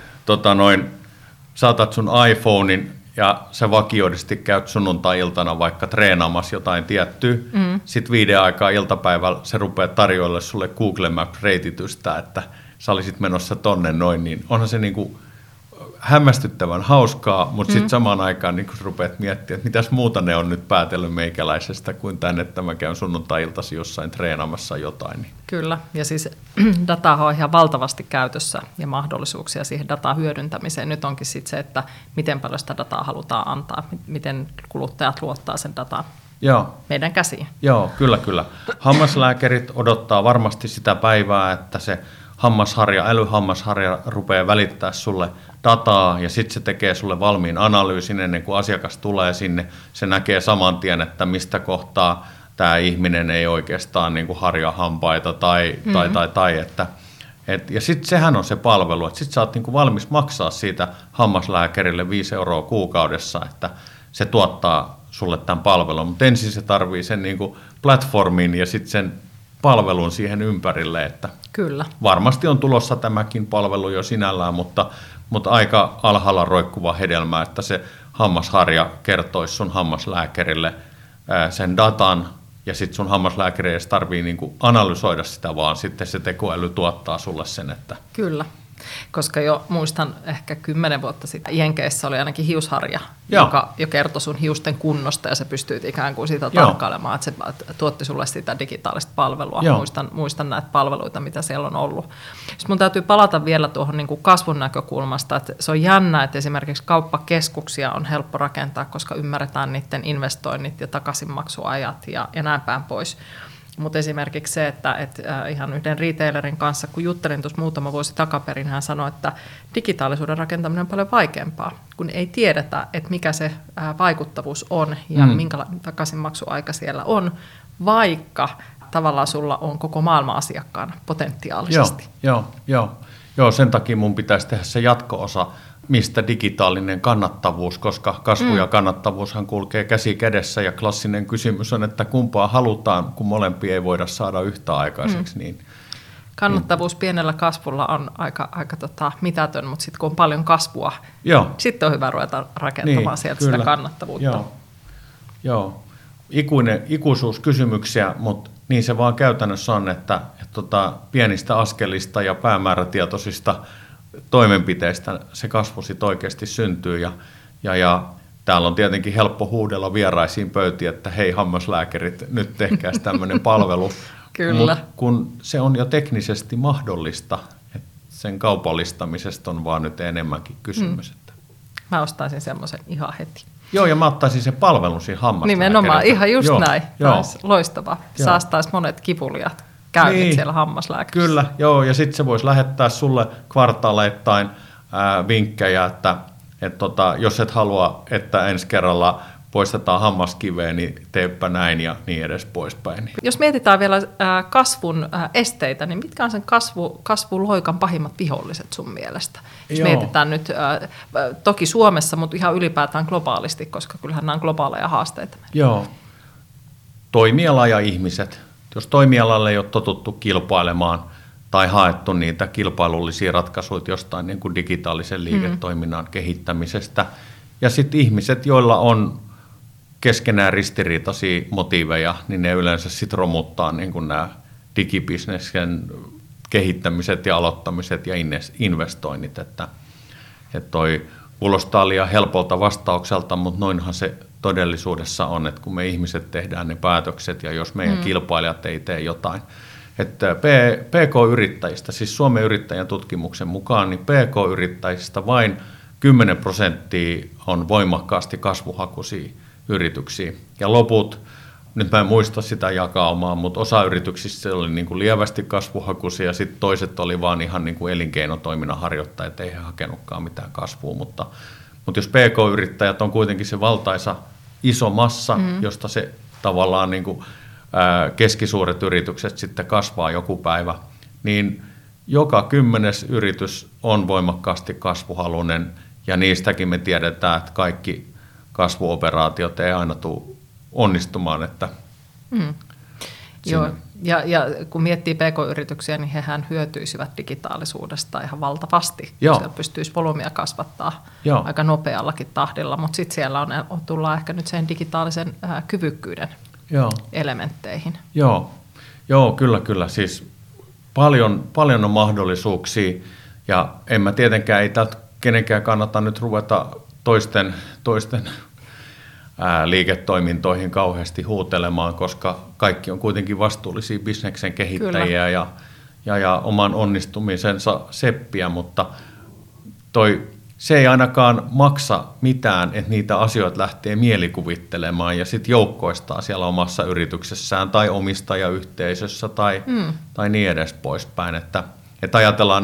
saatat sun iPhonein ja sä vakioidusti käyt sunnuntai-iltana vaikka treenaamassa jotain tiettyä, sitten 5 aikaa iltapäivällä se rupeaa tarjoilla sulle Google Maps-reititystä, että sä olisit menossa tonne noin, niin onhan se niinku hämmästyttävän hauskaa, mutta sitten samaan aikaan niin kun rupeat miettimään, että mitäs muuta ne on nyt päätellyt meikäläisestä kuin tänne, että mä käyn sunnuntai-iltasi jossain treenaamassa jotain. Niin. Kyllä, ja siis dataa on ihan valtavasti käytössä ja mahdollisuuksia siihen dataan hyödyntämiseen. Nyt onkin sitten se, että miten paljon sitä dataa halutaan antaa, miten kuluttajat luottaa sen dataan meidän käsiin. Joo, kyllä. Hammaslääkärit odottaa varmasti sitä päivää, että se älyhammasharja rupeaa välittää sulle dataa, ja sitten se tekee sulle valmiin analyysin ennen kuin asiakas tulee sinne. Se näkee saman tien, että mistä kohtaa tämä ihminen ei oikeastaan niin kuin harjaa hampaita tai että. Ja sitten sehän on se palvelu, että sitten sä oot niin kuin valmis maksaa siitä hammaslääkärille 5 euroa kuukaudessa, että se tuottaa sulle tämän palvelun, mutta ensin se tarvii sen niin kuin platformin ja sitten sen palvelun siihen ympärille, että kyllä. Varmasti on tulossa tämäkin palvelu jo sinällään, mutta aika alhaalla roikkuva hedelmä, että se hammasharja kertoisi sun hammaslääkärille sen datan, ja sitten sun hammaslääkäri ei tarvitse niinku analysoida sitä, vaan sitten se tekoäly tuottaa sulle sen. Että kyllä, koska jo muistan ehkä 10 vuotta sitten Jenkeissä oli ainakin hiusharja, joka jo kertoi sun hiusten kunnosta, ja sä pystyit ikään kuin sitä tarkkailemaan, että se tuotti sulle sitä digitaalista palvelua. Muistan näitä palveluita, mitä siellä on ollut. Sitten mun täytyy palata vielä tuohon niin kuin kasvun näkökulmasta, että se on jännä, että esimerkiksi kauppakeskuksia on helppo rakentaa, koska ymmärretään niiden investoinnit ja takaisinmaksuajat ja näin päin pois. Mutta esimerkiksi se, että ihan yhden retailerin kanssa, kun juttelin tuossa muutama vuosi takaperin, hän sanoi, että digitaalisuuden rakentaminen on paljon vaikeampaa, kun ei tiedetä, että mikä se vaikuttavuus on ja minkälainen takaisinmaksuaika siellä on, vaikka tavallaan sulla on koko maailma asiakkaana potentiaalisesti. Joo, sen takia mun pitäisi tehdä se jatko-osa, mistä digitaalinen kannattavuus, koska kasvu ja kannattavuushan kulkee käsi kädessä ja klassinen kysymys on, että kumpaa halutaan, kun molempia ei voida saada yhtä aikaiseksi. Niin, kannattavuus pienellä kasvulla on aika mitätön, mutta sitten kun on paljon kasvua, sitten on hyvä ruveta rakentamaan sitä kannattavuutta. Joo. Ikuisuuskysymyksiä, mutta niin se vaan käytännössä on, että pienistä askelista ja päämäärätietoisista toimenpiteistä se kasvu sitten oikeasti syntyy ja täällä on tietenkin helppo huudella vieraisiin pöytiin, että hei hammaslääkärit, nyt tehkääs tämmöinen palvelu, mutta kun se on jo teknisesti mahdollista, että sen kaupallistamisesta on vaan nyt enemmänkin kysymys. Mä ostaisin semmoisen ihan heti. Joo, ja mä ottaisin sen palvelun siinä hammaslääkärille. Nimenomaan, ihan just näin. Loistavaa. Säästäisi monet kipulijat. Käytit siellä hammaslääkärissä. Kyllä, joo, ja sitten se voisi lähettää sulle kvartaaleittain vinkkejä, että jos et halua, että ensi kerralla poistetaan hammaskiveä, niin teepä näin ja niin edes poispäin. Jos mietitään vielä kasvun esteitä, niin mitkä on sen kasvuloikan pahimmat viholliset sun mielestä? Jos mietitään nyt toki Suomessa, mutta ihan ylipäätään globaalisti, koska kyllähän nämä on globaaleja haasteita. Joo, toimiala ja ihmiset. Jos toimialalle ei ole totuttu kilpailemaan tai haettu niitä kilpailullisia ratkaisuja jostain niin kuin digitaalisen liiketoiminnan kehittämisestä, ja sitten ihmiset, joilla on keskenään ristiriitaisia motiiveja, niin ne yleensä sitten romuttaa niin kuin nämä digibisneksen kehittämiset ja aloittamiset ja investoinnit. Että toi kuulostaa liian helpolta vastaukselta, mutta noinhan se todellisuudessa on, että kun me ihmiset tehdään ne päätökset ja jos meidän kilpailijat ei tee jotain. Että PK-yrittäjistä, siis Suomen yrittäjän tutkimuksen mukaan, niin PK-yrittäjistä vain 10% on voimakkaasti kasvuhakuisia yrityksiä. Ja loput, nyt mä en muista sitä jakaumaa, mutta osa yrityksistä oli niin kuin lievästi kasvuhakuisia ja sitten toiset oli vaan ihan niin kuin elinkeinotoiminnan harjoittajat, ei he hakenutkaan mitään kasvua, mutta jos PK-yrittäjät on kuitenkin se valtaisa iso massa, josta se tavallaan niin kuin keskisuuret yritykset sitten kasvaa joku päivä, niin joka 10. yritys on voimakkaasti kasvuhaluinen, ja niistäkin me tiedetään, että kaikki kasvuoperaatiot ei aina tule onnistumaan. Että Joo, ja kun miettii pk-yrityksiä, niin hehän hyötyisivät digitaalisuudesta ihan valtavasti. Siellä pystyisi volyymia kasvattaa aika nopeallakin tahdilla, mutta sitten siellä tullaan ehkä nyt sen digitaalisen kyvykkyyden elementteihin. Joo, kyllä. Siis paljon on mahdollisuuksia, ja en mä tietenkään, ei tältä kenenkään kannata nyt ruveta toisten liiketoimintoihin kauheasti huutelemaan, koska kaikki on kuitenkin vastuullisia bisneksen kehittäjiä ja oman onnistumisensa seppiä, mutta se ei ainakaan maksa mitään, että niitä asioita lähtee mielikuvittelemaan ja sitten joukkoistaa siellä omassa yrityksessään tai omistajayhteisössä tai niin edes poispäin. Että ajatellaan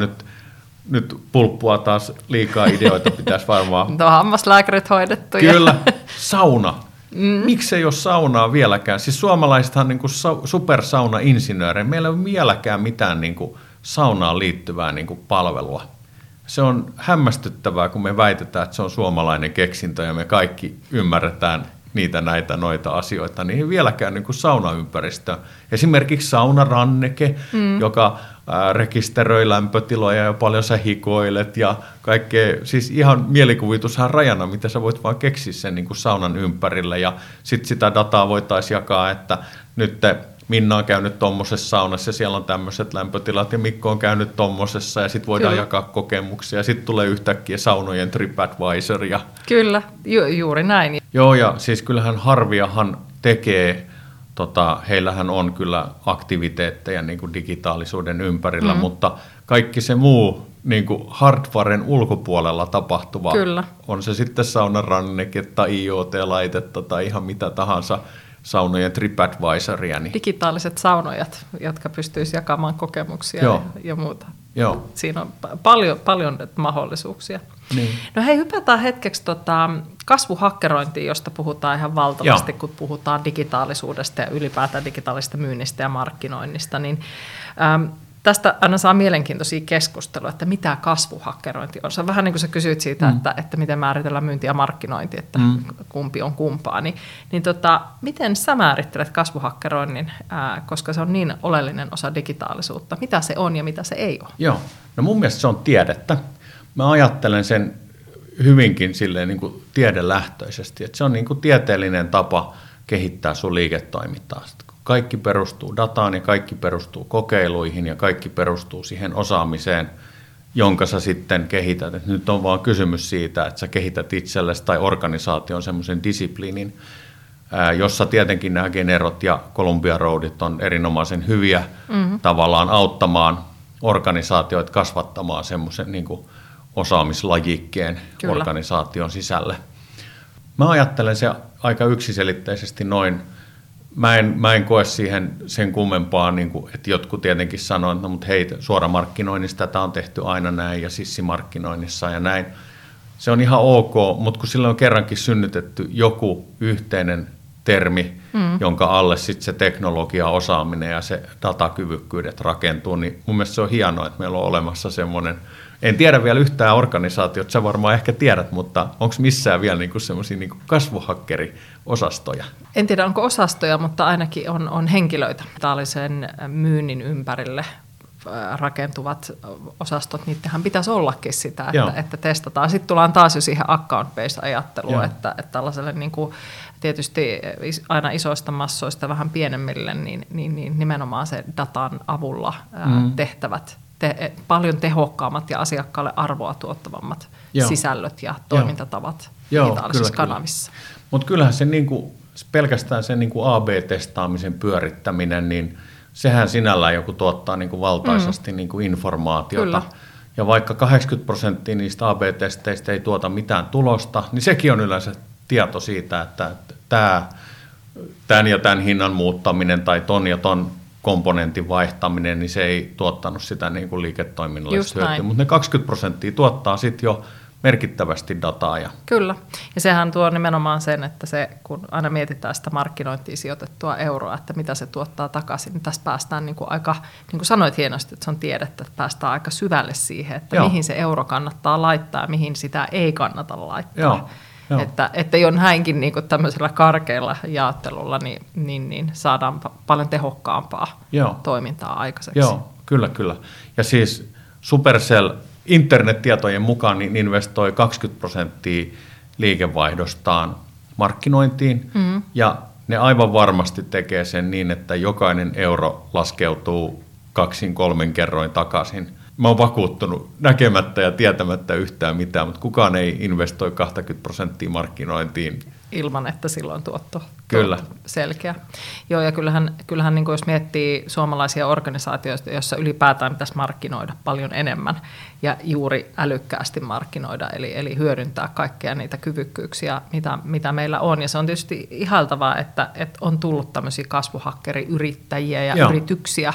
nyt pulppua taas, liikaa ideoita pitäisi varmaan. Tuo hammaslääkärit hoidettu. Kyllä, sauna. Miksi ei ole saunaa vieläkään? Siis suomalaisethan niin kuin supersauna-insinöörejä. Meillä ei ole vieläkään mitään niin kuin saunaan liittyvää niin kuin palvelua. Se on hämmästyttävää, kun me väitetään, että se on suomalainen keksintö ja me kaikki ymmärretään niitä, näitä, noita asioita, niin ei vieläkään niin kuin saunaympäristöä. Esimerkiksi saunaranneke, joka rekisteröi lämpötiloja ja paljon sä hikoilet ja kaikkea. Siis ihan mielikuvitushan rajana, mitä sä voit vaan keksiä sen niin kuin saunan ympärille. Ja sitten sitä dataa voitaisiin jakaa, että nyt Minna on käynyt tommosessa saunassa ja siellä on tämmöiset lämpötilat ja Mikko on käynyt tommosessa ja sitten voidaan jakaa kokemuksia ja sitten tulee yhtäkkiä saunojen TripAdvisor. Kyllä, juuri näin. Joo, ja siis kyllähän harviahan tekee, heillähän on kyllä aktiviteetteja niin kuin digitaalisuuden ympärillä, mutta kaikki se muu niin kuin hardwaren ulkopuolella tapahtuva, on se sitten saunaranneke tai IoT-laitetta tai ihan mitä tahansa, saunojen TripAdvisoria. Niin. Digitaaliset saunojat, jotka pystyisivät jakamaan kokemuksia ja muuta. Joo. Siinä on paljon mahdollisuuksia. Niin. No hei, hypätään hetkeksi kasvuhakkerointiin, josta puhutaan ihan valtavasti, kun puhutaan digitaalisuudesta ja ylipäätään digitaalisesta myynnistä ja markkinoinnista. Niin, tästä aina saa mielenkiintoisia keskustelua, että mitä kasvuhakkerointi on. Se on vähän niin kuin sä kysyit siitä, että miten määritellään myynti ja markkinointi, että kumpi on kumpaa. Niin, miten sä määrittelet kasvuhakkeroinnin, koska se on niin oleellinen osa digitaalisuutta? Mitä se on ja mitä se ei ole? Joo, no mun mielestä se on tiedettä. Mä ajattelen sen hyvinkin silleen niin kuin tiedelähtöisesti, että se on niin kuin tieteellinen tapa kehittää sun liiketoimintaa. Kaikki perustuu dataan ja kaikki perustuu kokeiluihin ja kaikki perustuu siihen osaamiseen, jonka sä sitten kehität. Et nyt on vaan kysymys siitä, että sä kehität itsellesi tai organisaation semmoisen disipliinin, jossa tietenkin nämä Generot ja Columbia Roadit on erinomaisen hyviä tavallaan auttamaan organisaatioita kasvattamaan semmoisen niin kuin osaamislajikkeen organisaation sisälle. Mä ajattelen se aika yksiselitteisesti noin. Mä en koe siihen sen kummempaa, niin kuin, että jotkut tietenkin sanoo, että no, mutta hei, suoramarkkinoinnista tämä on tehty aina näin ja sissimarkkinoinnissa ja näin. Se on ihan ok, mutta kun sillä on kerrankin synnytetty joku yhteinen termi, jonka alle sitten se teknologia, osaaminen ja se datakyvykkyydet rakentuu, niin mun mielestä se on hienoa, että meillä on olemassa semmoinen, en tiedä vielä yhtään organisaatiota, sä varmaan ehkä tiedät, mutta onko missään vielä niinku semmoisia niinku kasvuhakkeri-osastoja? En tiedä, onko osastoja, mutta ainakin on henkilöitä. Digitaalisen myynnin ympärille rakentuvat osastot, niittenhän pitäisi ollakin sitä, että testataan. Sitten tullaan taas jo siihen account-based-ajatteluun, että tällaiselle niinku, tietysti aina isoista massoista vähän pienemmille, niin nimenomaan se datan avulla tehtävät paljon tehokkaammat ja asiakkaalle arvoa tuottavammat sisällöt ja toimintatavat digitaalisissa kanavissa. Mutta kyllähän se niinku, pelkästään se niinku AB-testaamisen pyörittäminen, niin sehän sinällään joku tuottaa niinku valtaisesti niinku informaatiota. Kyllä. Ja vaikka 80% niistä AB-testeistä ei tuota mitään tulosta, niin sekin on yleensä tieto siitä, että tämän ja tämän hinnan muuttaminen tai ton ja ton komponentin vaihtaminen, niin se ei tuottanut sitä niin kuin liiketoiminnallista hyötyä, mutta ne 20% tuottaa sitten jo merkittävästi dataa. Kyllä, ja sehän tuo nimenomaan sen, että se, kun aina mietitään sitä markkinointiin sijoitettua euroa, että mitä se tuottaa takaisin, niin tässä päästään niin kuin aika, niin kuin sanoit hienosti, että se on tiedettä, että päästään aika syvälle siihen, että mihin se euro kannattaa laittaa ja mihin sitä ei kannata laittaa. Että jo näinkin niin tämmöisellä karkeilla jaottelulla niin saadaan paljon tehokkaampaa toimintaa aikaiseksi. Joo, kyllä. Ja siis Supercell internettietojen mukaan niin investoi 20% liikevaihdostaan markkinointiin, ja ne aivan varmasti tekee sen niin, että jokainen euro laskeutuu 2-3 kerroin takaisin. Mä oon vakuuttunut näkemättä ja tietämättä yhtään mitään, mutta kukaan ei investoi 20% markkinointiin. Ilman, että silloin tuotto on selkeä. Joo, ja kyllähän niin kuin jos miettii suomalaisia organisaatioita, joissa ylipäätään pitäisi markkinoida paljon enemmän ja juuri älykkäästi markkinoida, eli hyödyntää kaikkia niitä kyvykkyyksiä, mitä meillä on. Ja se on tietysti ihailtavaa, että on tullut tämmöisiä kasvuhakkeriyrittäjiä ja yrityksiä,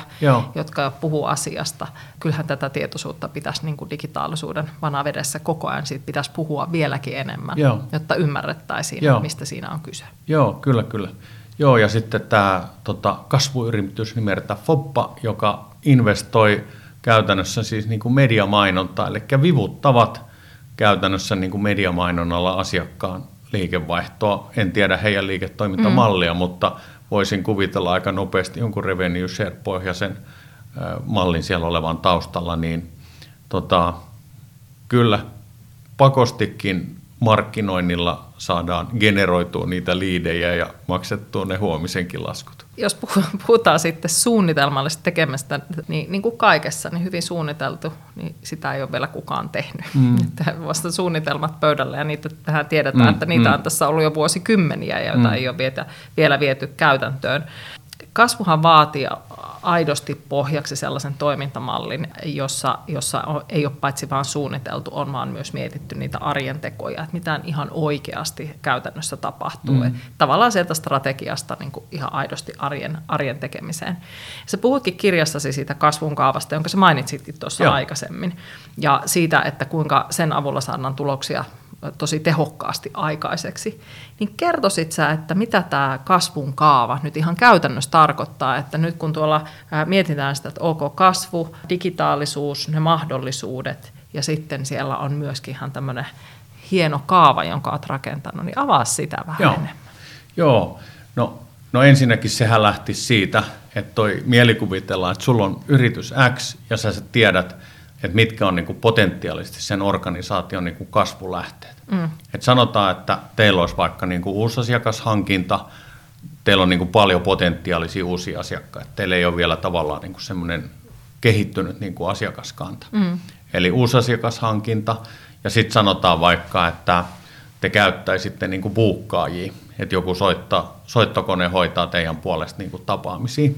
jotka puhuu asiasta. Kyllähän tätä tietoisuutta pitäisi niin kuin digitaalisuuden vanavedessä koko ajan, siitä pitäisi puhua vieläkin enemmän, jotta ymmärrettäisiin, mistä siinä on kyse. Joo, kyllä. Joo, ja sitten tämä kasvuyritys nimeltä Foppa, joka investoi käytännössä siis niin kuin mediamainontaa, eli vivuttavat käytännössä niin kuin mediamainonnalla asiakkaan liikevaihtoa. En tiedä heidän liiketoimintamallia, mutta voisin kuvitella aika nopeasti jonkun revenue share-pohjaisen mallin siellä olevan taustalla, niin kyllä pakostikin markkinoinnilla saadaan generoitua niitä liidejä ja maksettua ne huomisenkin laskut. Jos puhutaan sitten suunnitelmallisesta tekemistä, niin kuin kaikessa, niin hyvin suunniteltu, niin sitä ei ole vielä kukaan tehnyt. Vasta suunnitelmat pöydällä, ja niitä tiedetään, että niitä on tässä ollut jo vuosikymmeniä, joita ei ole vielä viety käytäntöön. Kasvuhan vaatii aidosti pohjaksi sellaisen toimintamallin, jossa ei ole paitsi vaan suunniteltu, on vaan myös mietitty niitä arjen tekoja, että mitään ihan oikeasti käytännössä tapahtuu. Mm-hmm. Tavallaan sieltä strategiasta niin kuin ihan aidosti arjen tekemiseen. Sä puhuitkin kirjassasi siitä kasvun kaavasta, jonka sä mainitsitkin tuossa aikaisemmin, ja siitä, että kuinka sen avulla saadaan tuloksia tosi tehokkaasti aikaiseksi, niin kertoisit sä, että mitä tämä kasvun kaava nyt ihan käytännössä tarkoittaa, että nyt kun tuolla mietitään sitä, että ok, kasvu, digitaalisuus, ne mahdollisuudet, ja sitten siellä on myöskin ihan tämmöinen hieno kaava, jonka olet rakentanut, niin avaa sitä vähän enemmän. Joo, no ensinnäkin sehän lähti siitä, että toi mielikuvitellaan, että sulla on yritys X, ja sä tiedät, että mitkä on niin kuin potentiaalisesti sen organisaation niin kuin kasvulähteet. Mm. Et sanotaan, että teillä olisi vaikka niin kuin uusi asiakashankinta, teillä on niin kuin paljon potentiaalisia uusia asiakkaita, teillä ei ole vielä tavallaan niin kuin semmoinen kehittynyt niin kuin asiakaskanta. Mm. Eli uusi asiakashankinta, ja sitten sanotaan vaikka, että te käyttäisitte niin kuin buukkaajia, että joku soittokone hoitaa teidän puolesta niin kuin tapaamisia,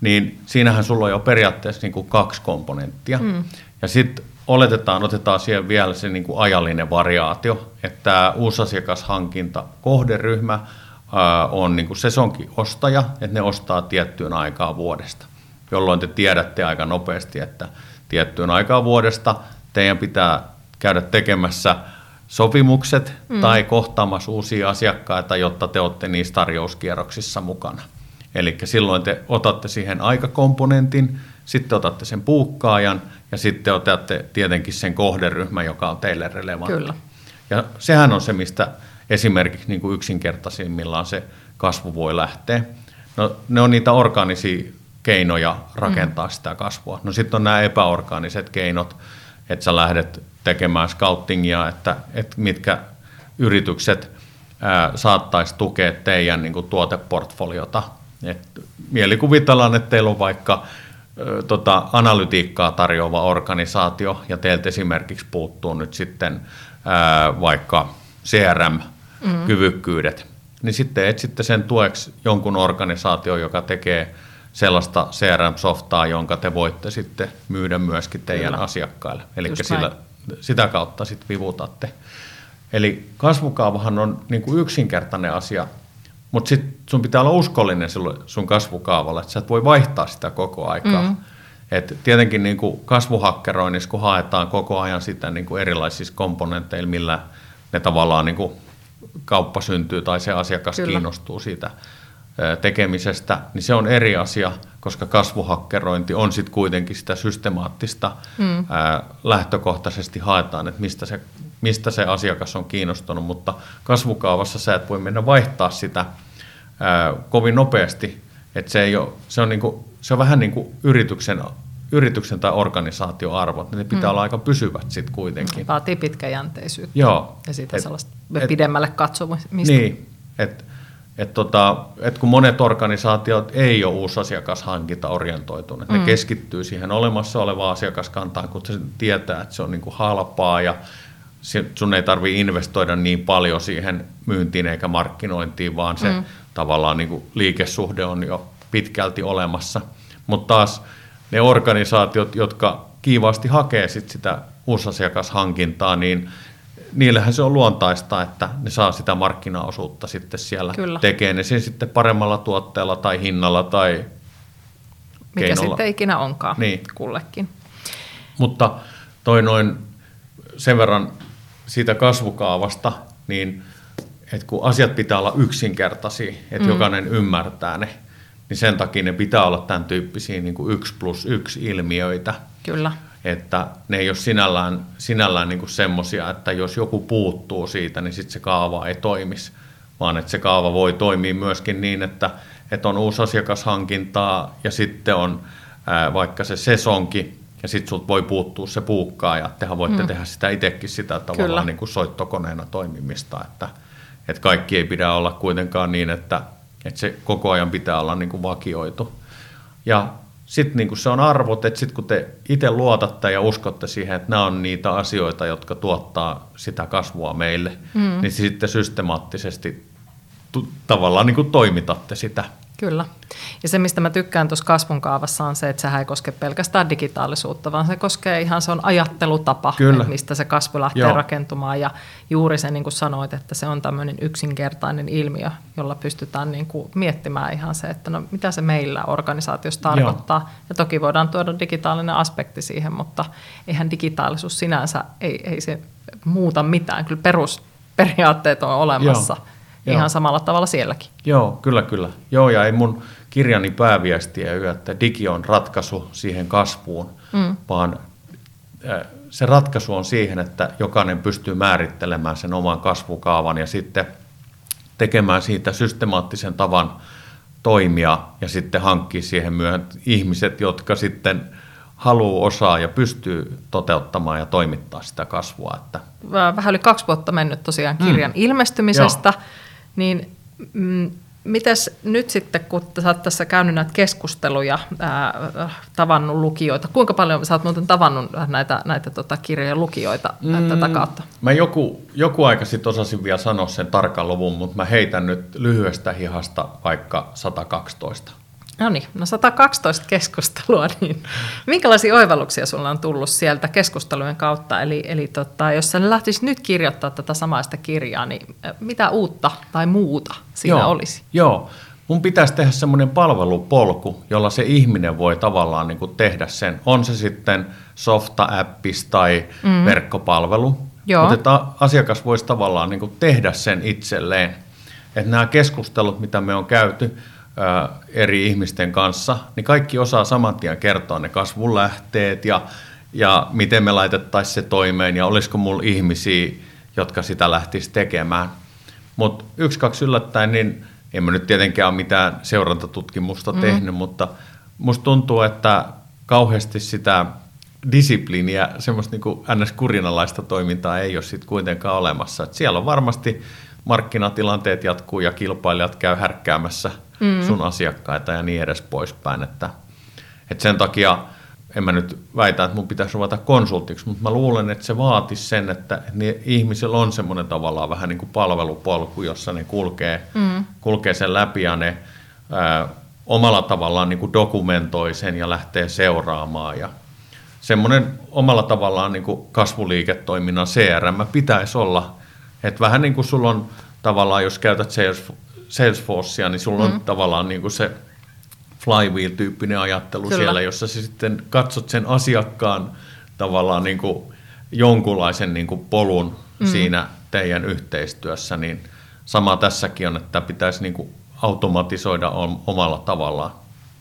niin siinähän sulla on jo periaatteessa niin kuin 2 komponenttia. Mm. Ja sitten otetaan siihen vielä se niin kuin ajallinen variaatio, että uusi asiakashankinta kohderyhmä on niin kuin sesonkiostaja, että ne ostaa tiettyyn aikaan vuodesta, jolloin te tiedätte aika nopeasti, että tiettyyn aikaan vuodesta teidän pitää käydä tekemässä sopimukset tai kohtaamassa uusia asiakkaita, jotta te olette niissä tarjouskierroksissa mukana. Eli silloin te otatte siihen aikakomponentin, sitten otatte sen puukkaajan ja sitten otatte tietenkin sen kohderyhmän, joka on teille relevantti. Kyllä. Ja sehän on se, mistä esimerkiksi niin kuin yksinkertaisimmillaan se kasvu voi lähteä. No, ne on niitä orgaanisia keinoja rakentaa sitä kasvua. No sitten on nämä epäorgaaniset keinot, että sä lähdet tekemään scoutingia, että mitkä yritykset saattaisi tukea teidän niin kuin tuoteportfoliota. Mielikuvitellaan, että teillä on vaikka analytiikkaa tarjoava organisaatio, ja teiltä esimerkiksi puuttuu nyt sitten vaikka CRM-kyvykkyydet, niin sitten etsitte sen tueksi jonkun organisaation, joka tekee sellaista CRM-softaa, jonka te voitte sitten myydä myöskin teidän asiakkaille. Eli sitä kautta sitten vivutatte. Eli kasvukaavahan on niin kuin yksinkertainen asia, mutta sitten sun pitää olla uskollinen sun kasvukaavalle, että sä et voi vaihtaa sitä koko aikaa. Mm-hmm. Et tietenkin niin kuin kasvuhakkeroinnissa, kun haetaan koko ajan sitä niin kuin erilaisissa komponenteilla, millä ne tavallaan niin kuin kauppa syntyy tai se asiakas kiinnostuu siitä tekemisestä, niin se on eri asia, koska kasvuhakkerointi on sitten kuitenkin sitä systemaattista, lähtökohtaisesti haetaan, että mistä se asiakas on kiinnostunut, mutta kasvukaavassa sä et voi mennä vaihtaa sitä kovin nopeasti, että se on vähän niin kuin yrityksen tai organisaation arvot, niin ne pitää olla aika pysyvät sitten kuitenkin. Vaatii pitkäjänteisyyttä. Joo. Ja siitä sellaista pidemmälle katsomista. Niin, että kun monet organisaatiot ei ole uusi asiakashankinta orientoitunut, ne keskittyy siihen olemassa olevaan asiakaskantaan, kun se tietää, että se on niin kuin halpaa ja sun ei tarvitse investoida niin paljon siihen myyntiin eikä markkinointiin, vaan se tavallaan niin kuin liikesuhde on jo pitkälti olemassa. Mutta taas ne organisaatiot, jotka kiivaasti hakee sitä uusasiakashankintaa, niin niillähän se on luontaista, että ne saa sitä markkinaosuutta sitten siellä. Kyllä. Tekee ne sen sitten paremmalla tuotteella tai hinnalla tai mikä keinolla. Sitten ikinä onkaan kullekin. Mutta toi noin sen verran siitä kasvukaavasta, niin että kun asiat pitää olla yksinkertaisia, että jokainen ymmärtää ne, niin sen takia ne pitää olla tämän tyyppisiä niin kuin 1+1 ilmiöitä. Kyllä. Että ne ei ole sinällään niin kuin semmoisia, että jos joku puuttuu siitä, niin sitten se kaava ei toimisi, vaan että se kaava voi toimia myöskin niin, että on uusi asiakashankintaa ja sitten on vaikka se sesonki, ja sitten sulta voi puuttua se puukkaaja, ja tehän voitte tehdä sitä itsekin sitä tavallaan niin kuin soittokoneena toimimista, että kaikki ei pidä olla kuitenkaan niin, että se koko ajan pitää olla niin kuin vakioitu. Ja sitten niin kuin se on arvot, että sitten kun te itse luotatte ja uskotte siihen, että nämä on niitä asioita, jotka tuottaa sitä kasvua meille, niin sitten systemaattisesti tavallaan niin kuin toimitatte sitä. Kyllä. Ja se, mistä mä tykkään tuossa kasvun kaavassa, on se, että sehän ei koske pelkästään digitaalisuutta, vaan se koskee ihan, se on ajattelutapa, mistä se kasvu lähtee rakentumaan. Ja juuri se, niin kuin sanoit, että se on tämmöinen yksinkertainen ilmiö, jolla pystytään niin kuin miettimään ihan se, että no, mitä se meillä organisaatiossa tarkoittaa. Joo. Ja toki voidaan tuoda digitaalinen aspekti siihen, mutta eihän digitaalisuus sinänsä, ei se muuta mitään. Kyllä perusperiaatteet on olemassa. Joo. Ihan samalla tavalla sielläkin. Joo, kyllä. Joo, ja ei mun kirjani pääviestiä yö, että digi on ratkaisu siihen kasvuun, vaan se ratkaisu on siihen, että jokainen pystyy määrittelemään sen oman kasvukaavan ja sitten tekemään siitä systemaattisen tavan toimia ja sitten hankkia siihen myöhemmin ihmiset, jotka sitten haluaa, osaa ja pystyy toteuttamaan ja toimittaa sitä kasvua. Että. Vähän yli 2 vuotta mennyt tosiaan kirjan ilmestymisestä. Joo. Niin mitäs nyt sitten, kun sä oot tässä käynyt näitä keskusteluja, tavannut lukijoita, kuinka paljon sä oot muuten tavannut näitä kirjojen lukijoita tätä kautta? Mä joku aika sitten osasin vielä sanoa sen tarkan luvun, mutta mä heitän nyt lyhyestä hihasta vaikka 112. No 112 keskustelua, niin minkälaisia oivalluksia sulla on tullut sieltä keskustelujen kautta? Eli jos sä lähtisit nyt kirjoittamaan tätä samaista kirjaa, niin mitä uutta tai muuta siinä olisi? Joo, mun pitäisi tehdä semmoinen palvelupolku, jolla se ihminen voi tavallaan niin kuin tehdä sen. On se sitten softa-appis tai verkkopalvelu, mutta asiakas voisi tavallaan niin kuin tehdä sen itselleen. Että nämä keskustelut, mitä me on käyty eri ihmisten kanssa, niin kaikki osaa saman tien kertoa ne kasvulähteet ja miten me laitettaisiin se toimeen ja olisiko mulla ihmisiä, jotka sitä lähtisi tekemään. Mutta 1-2 yllättäen, niin en mä nyt tietenkään ole mitään seurantatutkimusta tehnyt, mutta musta tuntuu, että kauheasti sitä disipliiniä, semmoista niinku NS-kurinalaista toimintaa ei ole sit kuitenkaan olemassa. Et siellä on varmasti markkinatilanteet jatkuu ja kilpailijat käy härkkäämässä sun asiakkaita ja niin edes poispäin. Että sen takia en mä nyt väitä, että mun pitäisi ruveta konsultiksi, mutta mä luulen, että se vaatisi sen, että ihmisillä on semmoinen tavallaan vähän niin kuin palvelupolku, jossa ne kulkee sen läpi ja ne omalla tavallaan niin kuin dokumentoi sen ja lähtee seuraamaan. Ja semmoinen omalla tavallaan niin kuin kasvuliiketoiminnan CRM pitäisi olla, että vähän niin kuin sulla on tavallaan, jos käytät Salesforcea, niin sulla on tavallaan niin kuin se flywheel-tyyppinen ajattelu siellä, jossa sä sitten katsot sen asiakkaan tavallaan niin kuin jonkunlaisen niin kuin polun siinä teidän yhteistyössä, niin sama tässäkin on, että pitäisi niin kuin automatisoida omalla tavallaan.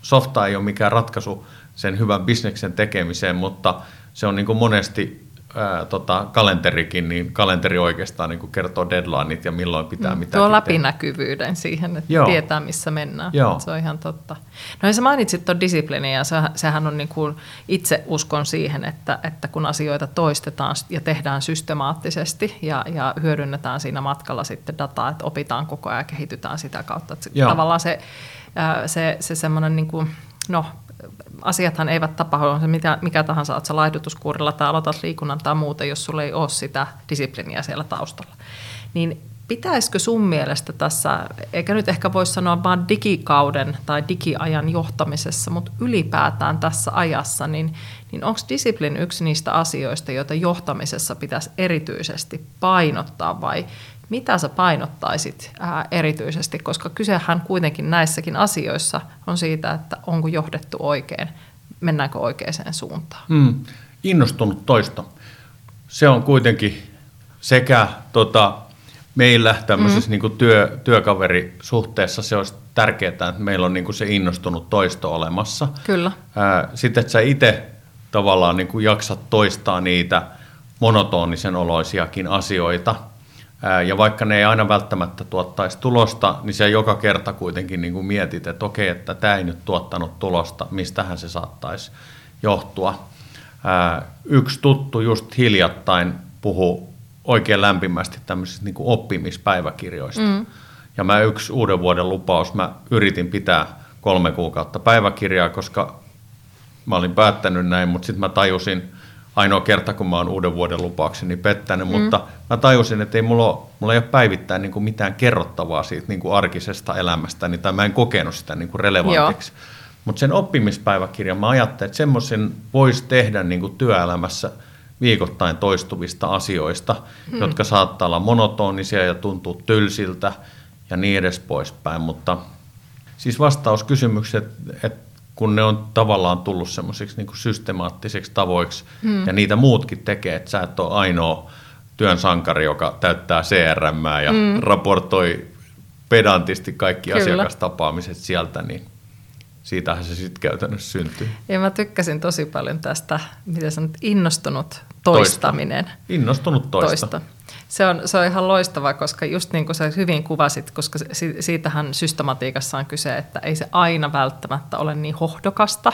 Softa ei ole mikään ratkaisu sen hyvän bisneksen tekemiseen, mutta se on niin kuin monesti kalenterikin, niin kalenteri oikeastaan niin kertoo deadlineit ja milloin pitää mitä. Tuo läpinäkyvyyden siihen, että tietää missä mennään. Se on ihan totta. No ja sä mainitsit tuon disipliinin ja sehän on niin kuin itse uskon siihen, että kun asioita toistetaan ja tehdään systemaattisesti ja hyödynnetään siinä matkalla sitten dataa, että opitaan koko ajan ja kehitytään sitä kautta. Tavallaan se semmoinen niin kuin, asiathan eivät tapahdu, on se mikä tahansa, olet sä laihdutuskuurilla tai aloitat liikunnan tai muuten, jos sulla ei ole sitä disipliniä siellä taustalla. Niin pitäisikö sun mielestä tässä, eikä nyt ehkä voi sanoa vaan digikauden tai digiajan johtamisessa, mutta ylipäätään tässä ajassa, niin onko disiplini yksi niistä asioista, joita johtamisessa pitäisi erityisesti painottaa vai mitä sä painottaisit erityisesti, koska kysehän kuitenkin näissäkin asioissa on siitä, että onko johdettu oikein, mennäänkö oikeaan suuntaan. Innostunut toista. Se on kuitenkin sekä meillä tämmöisessä niin kuin työkaverisuhteessa se olisi tärkeää, että meillä on niin kuin se innostunut toisto olemassa. Kyllä. Sitten, että sä itse tavallaan niin kuin jaksat toistaa niitä monotonisen oloisiakin asioita. Ja vaikka ne ei aina välttämättä tuottaisi tulosta, niin se joka kerta kuitenkin niin kuin mietit, että okei, että tämä ei nyt tuottanut tulosta, mistähän se saattaisi johtua. Yksi tuttu just hiljattain puhuu oikein lämpimästi tämmöisistä niin kuin oppimispäiväkirjoista. Ja mä yksi uuden vuoden lupaus, mä yritin pitää 3 kuukautta päiväkirjaa, koska mä olin päättänyt näin, mutta sitten mä tajusin ainoa kerta, kun mä oon uuden vuoden lupaukseni pettänyt, mutta mä tajusin, että mulla ei ole päivittäin niin kuin mitään kerrottavaa siitä niin kuin arkisesta elämästäni, tai mä en kokenut sitä niin kuin relevantiksi. Mutta sen oppimispäiväkirjan mä ajattelin, että semmoisen voisi tehdä niin kuin työelämässä viikoittain toistuvista asioista, jotka saattaa olla monotonisia ja tuntuu tylsiltä ja niin edes poispäin. Mutta siis vastauskysymykset, että kun ne on tavallaan tullut semmoisiksi niin kuin systemaattisiksi tavoiksi, ja niitä muutkin tekee, että sä et ole ainoa työn sankari, joka täyttää CRM:ää ja raportoi pedantisti kaikki asiakastapaamiset sieltä, niin siitähän se sitten käytännössä syntyy. Ja mä tykkäsin tosi paljon tästä, mitä sanot, innostunut toistaminen. Innostunut toista. Se on ihan loistavaa, koska just niin kuin sä hyvin kuvasit, koska siitähän systematiikassa on kyse, että ei se aina välttämättä ole niin hohdokasta,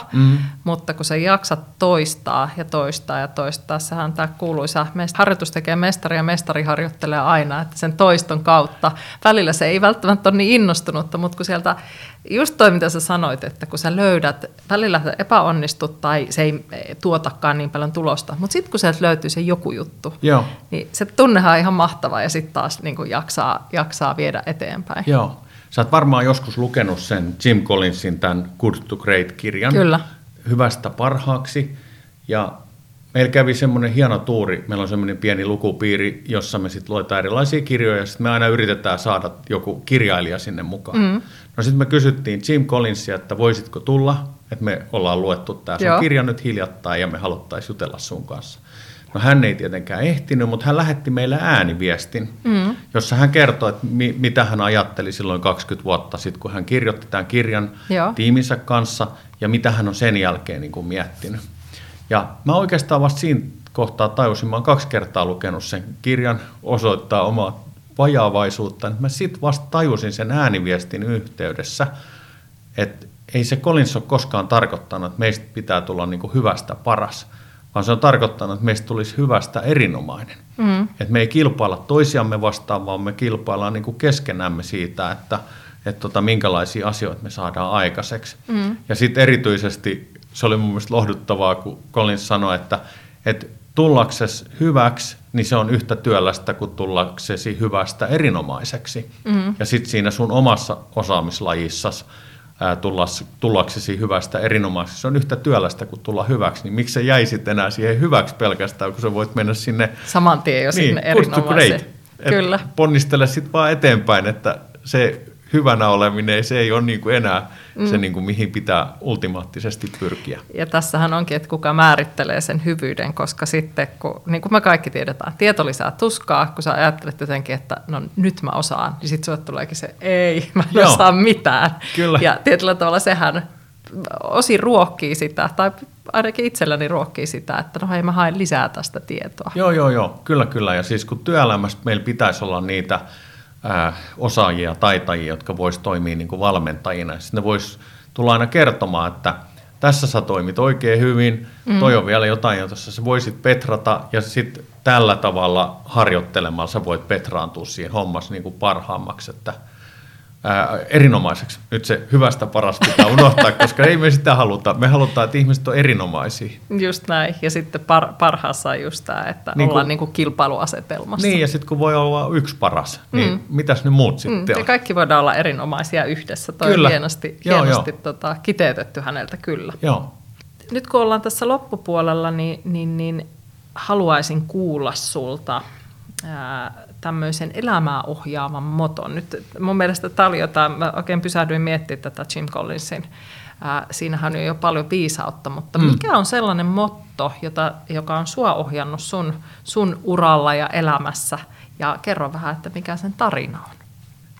mutta kun sä jaksat toistaa ja toistaa ja toistaa, sehän on tämä kuuluisa harjoitus tekee mestari ja mestari harjoittelee aina, että sen toiston kautta välillä se ei välttämättä ole niin innostunutta, mutta kun sieltä just toi, mitä sä sanoit, että kun sä löydät, välillä sä epäonnistut tai se ei tuotakaan niin paljon tulosta, mutta sitten kun sieltä löytyy se joku juttu, niin se tunnehan on ihan mahtavaa ja sitten taas niin kun jaksaa viedä eteenpäin. Joo. Sä oot varmaan joskus lukenut sen Jim Collinsin tämän Good to Great-kirjan. Kyllä. Hyvästä parhaaksi. Ja meillä kävi semmoinen hieno tuuri, meillä on semmoinen pieni lukupiiri, jossa me sitten luetaan erilaisia kirjoja ja sitten me aina yritetään saada joku kirjailija sinne mukaan. No sitten me kysyttiin Jim Collinsia, että voisitko tulla, että me ollaan luettu tämä sun kirja nyt hiljattain ja me haluttaisiin jutella sun kanssa. No hän ei tietenkään ehtinyt, mutta hän lähetti meille ääniviestin, jossa hän kertoi, että mitä hän ajatteli silloin 20 vuotta sitten, kun hän kirjoitti tämän kirjan tiiminsä kanssa ja mitä hän on sen jälkeen niin kuin miettinyt. Ja mä oikeastaan vasta siinä kohtaa tajusin, mä oon 2 kertaa lukenut sen kirjan, osoittaa omaa vajaavaisuutta, että mä sitten vasta tajusin sen ääniviestin yhteydessä, että ei se Collins ole koskaan tarkoittanut, että meistä pitää tulla niin kuin hyvästä paras, vaan se on tarkoittanut, että meistä tulisi hyvästä erinomainen. Että me ei kilpailla toisiamme vastaan, vaan me kilpaillaan niin kuin keskenämme siitä, että minkälaisia asioita me saadaan aikaiseksi. Ja sitten erityisesti se oli mun mielestä lohduttavaa, kun Collins sanoi, että tullaksesi hyväksi, niin se on yhtä työlästä kuin tullaksesi hyvästä erinomaiseksi. Ja sitten siinä sun omassa osaamislajissasi tullaksesi hyvästä erinomaiseksi, se on yhtä työlästä kuin tulla hyväksi. Niin miksi sä jäisit enää siihen hyväksi pelkästään, kun sä voit mennä sinne saman tien jo sinne erinomaiseen. Kyllä. Ponnistele sitten vaan eteenpäin, että se hyvänä oleminen, se ei ole niin kuin enää se, niin kuin mihin pitää ultimaattisesti pyrkiä. Ja tässähän onkin, että kuka määrittelee sen hyvyyden, koska sitten, kun, niin kuin me kaikki tiedetään, tieto lisää tuskaa, kun sä ajattelet jotenkin, että no nyt mä osaan, niin sitten sulle tuleekin se, ei, mä en osaa mitään. Kyllä. Ja tietyllä tavalla sehän osin ruokkii sitä, tai ainakin itselläni ruokkii sitä, että no hei, mä haen lisää tästä tietoa. Joo, kyllä. Ja siis kun työelämässä meillä pitäisi olla niitä osaajia ja taitajia, jotka voisi toimia niin kuin valmentajina. Sitten ne voisi tulla aina kertomaan, että tässä sä toimit oikein hyvin, toi on vielä jotain, jossa sä voisit petrata, ja sitten tällä tavalla harjoittelemalla sä voit petraantua siihen hommassa niin kuin parhaammaksi, että erinomaiseksi. Nyt se hyvästä parasta pitää unohtaa, koska ei me sitä haluta. Me halutaan, että ihmiset on erinomaisia. Just näin. Ja sitten parhaassa on just tämä, että niin ollaan niin kuin kilpailuasetelmassa. Niin, ja sitten kun voi olla yksi paras, niin mitäs ne muut sitten on? Kaikki voidaan olla erinomaisia yhdessä. Toi kyllä. Hienosti kiteytetty häneltä, kyllä. Joo. Nyt kun ollaan tässä loppupuolella, niin haluaisin kuulla sulta tämmöisen elämää ohjaavan moton. Nyt mun mielestä tämä oli jotain, mä oikein pysähdyin miettimään tätä Jim Collinsin. Siinähän on jo paljon viisautta, mutta mikä on sellainen motto, joka on sua ohjannut sun uralla ja elämässä? Ja kerro vähän, että mikä sen tarina on.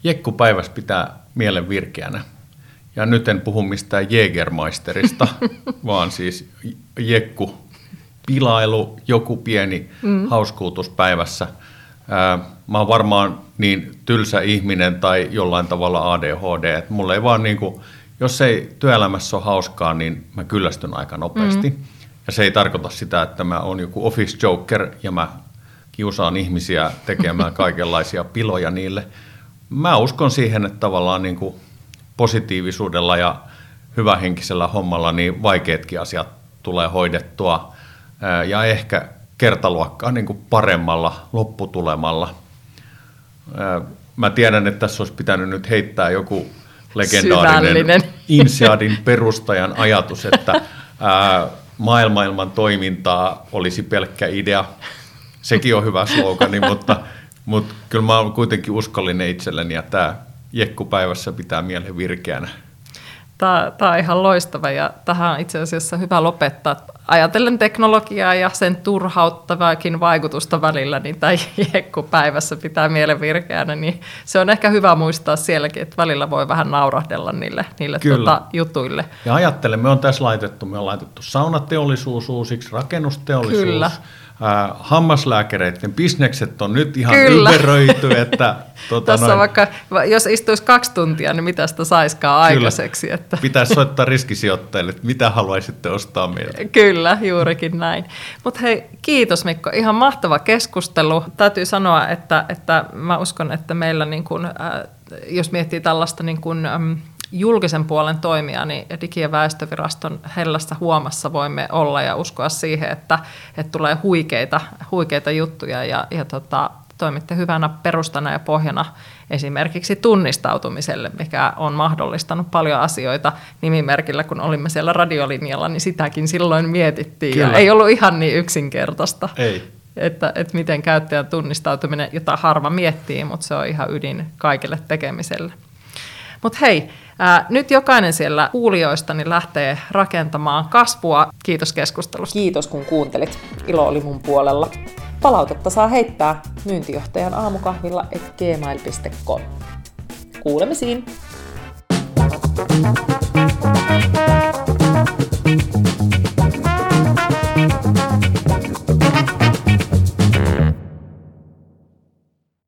Jekku päivässä pitää mielen virkeänä. Ja nyt en puhu mistään Jägermeisterista, vaan siis jekku pilailu, joku pieni hauskuutus päivässä. Mä oon varmaan niin tylsä ihminen tai jollain tavalla ADHD, että mulla ei vaan niinku, jos ei työelämässä ole hauskaa, niin mä kyllästyn aika nopeasti. Ja se ei tarkoita sitä, että mä oon joku office joker ja mä kiusaan ihmisiä tekemään kaikenlaisia piloja niille. Mä uskon siihen, että tavallaan niinku positiivisuudella ja hyvähenkisellä hommalla niin vaikeatkin asiat tulee hoidettua. ja ehkä kertaluokkaa niin kuin paremmalla lopputulemalla. Mä tiedän, että tässä olisi pitänyt nyt heittää joku legendaarinen Inseadin perustajan ajatus, että maailma ilman toimintaa olisi pelkkä idea. Sekin on hyvä slogani, mutta kyllä mä olen kuitenkin uskollinen itselleni ja tämä jekkupäivässä pitää mielen virkeänä. Tämä on ihan loistava ja tähän on itse asiassa hyvä lopettaa. Ajatellen teknologiaa ja sen turhauttavaakin vaikutusta välillä, niin tämä jekkupäivässä pitää mielen virkeänä, niin se on ehkä hyvä muistaa sielläkin, että välillä voi vähän naurahdella niille jutuille. Ja ajattelen, me on laitettu saunateollisuus uusiksi, rakennusteollisuus. Kyllä. Hammaslääkäreiden bisnekset on nyt ihan ympäröity. Tässä vaikka, jos istuisi 2 tuntia, niin mitä sitä saisikaan aikaiseksi? Että. Pitäisi soittaa riskisijoittajille, että mitä haluaisitte ostaa meiltä. Kyllä, juurikin näin. Mutta hei, kiitos Mikko, ihan mahtava keskustelu. Täytyy sanoa, että mä uskon, että meillä, niin kun, jos miettii tällaista niin kun, julkisen puolen toimia, niin Digi- ja väestöviraston hellässä huomassa voimme olla ja uskoa siihen, että tulee huikeita juttuja ja toimitte hyvänä perustana ja pohjana esimerkiksi tunnistautumiselle, mikä on mahdollistanut paljon asioita nimimerkillä, kun olimme siellä radiolinjalla, niin sitäkin silloin mietittiin. Kyllä. Ja ei ollut ihan niin yksinkertaista. Ei. Että miten käyttäjän tunnistautuminen, jota harva miettii, mutta se on ihan ydin kaikille tekemiselle. Mutta hei, nyt jokainen siellä kuulijoista niin lähtee rakentamaan kasvua. Kiitos keskustelusta. Kiitos kun kuuntelit. Ilo oli mun puolella. Palautetta saa heittää myyntijohtajan aamukahvilla@gmail.com. Kuulemisiin!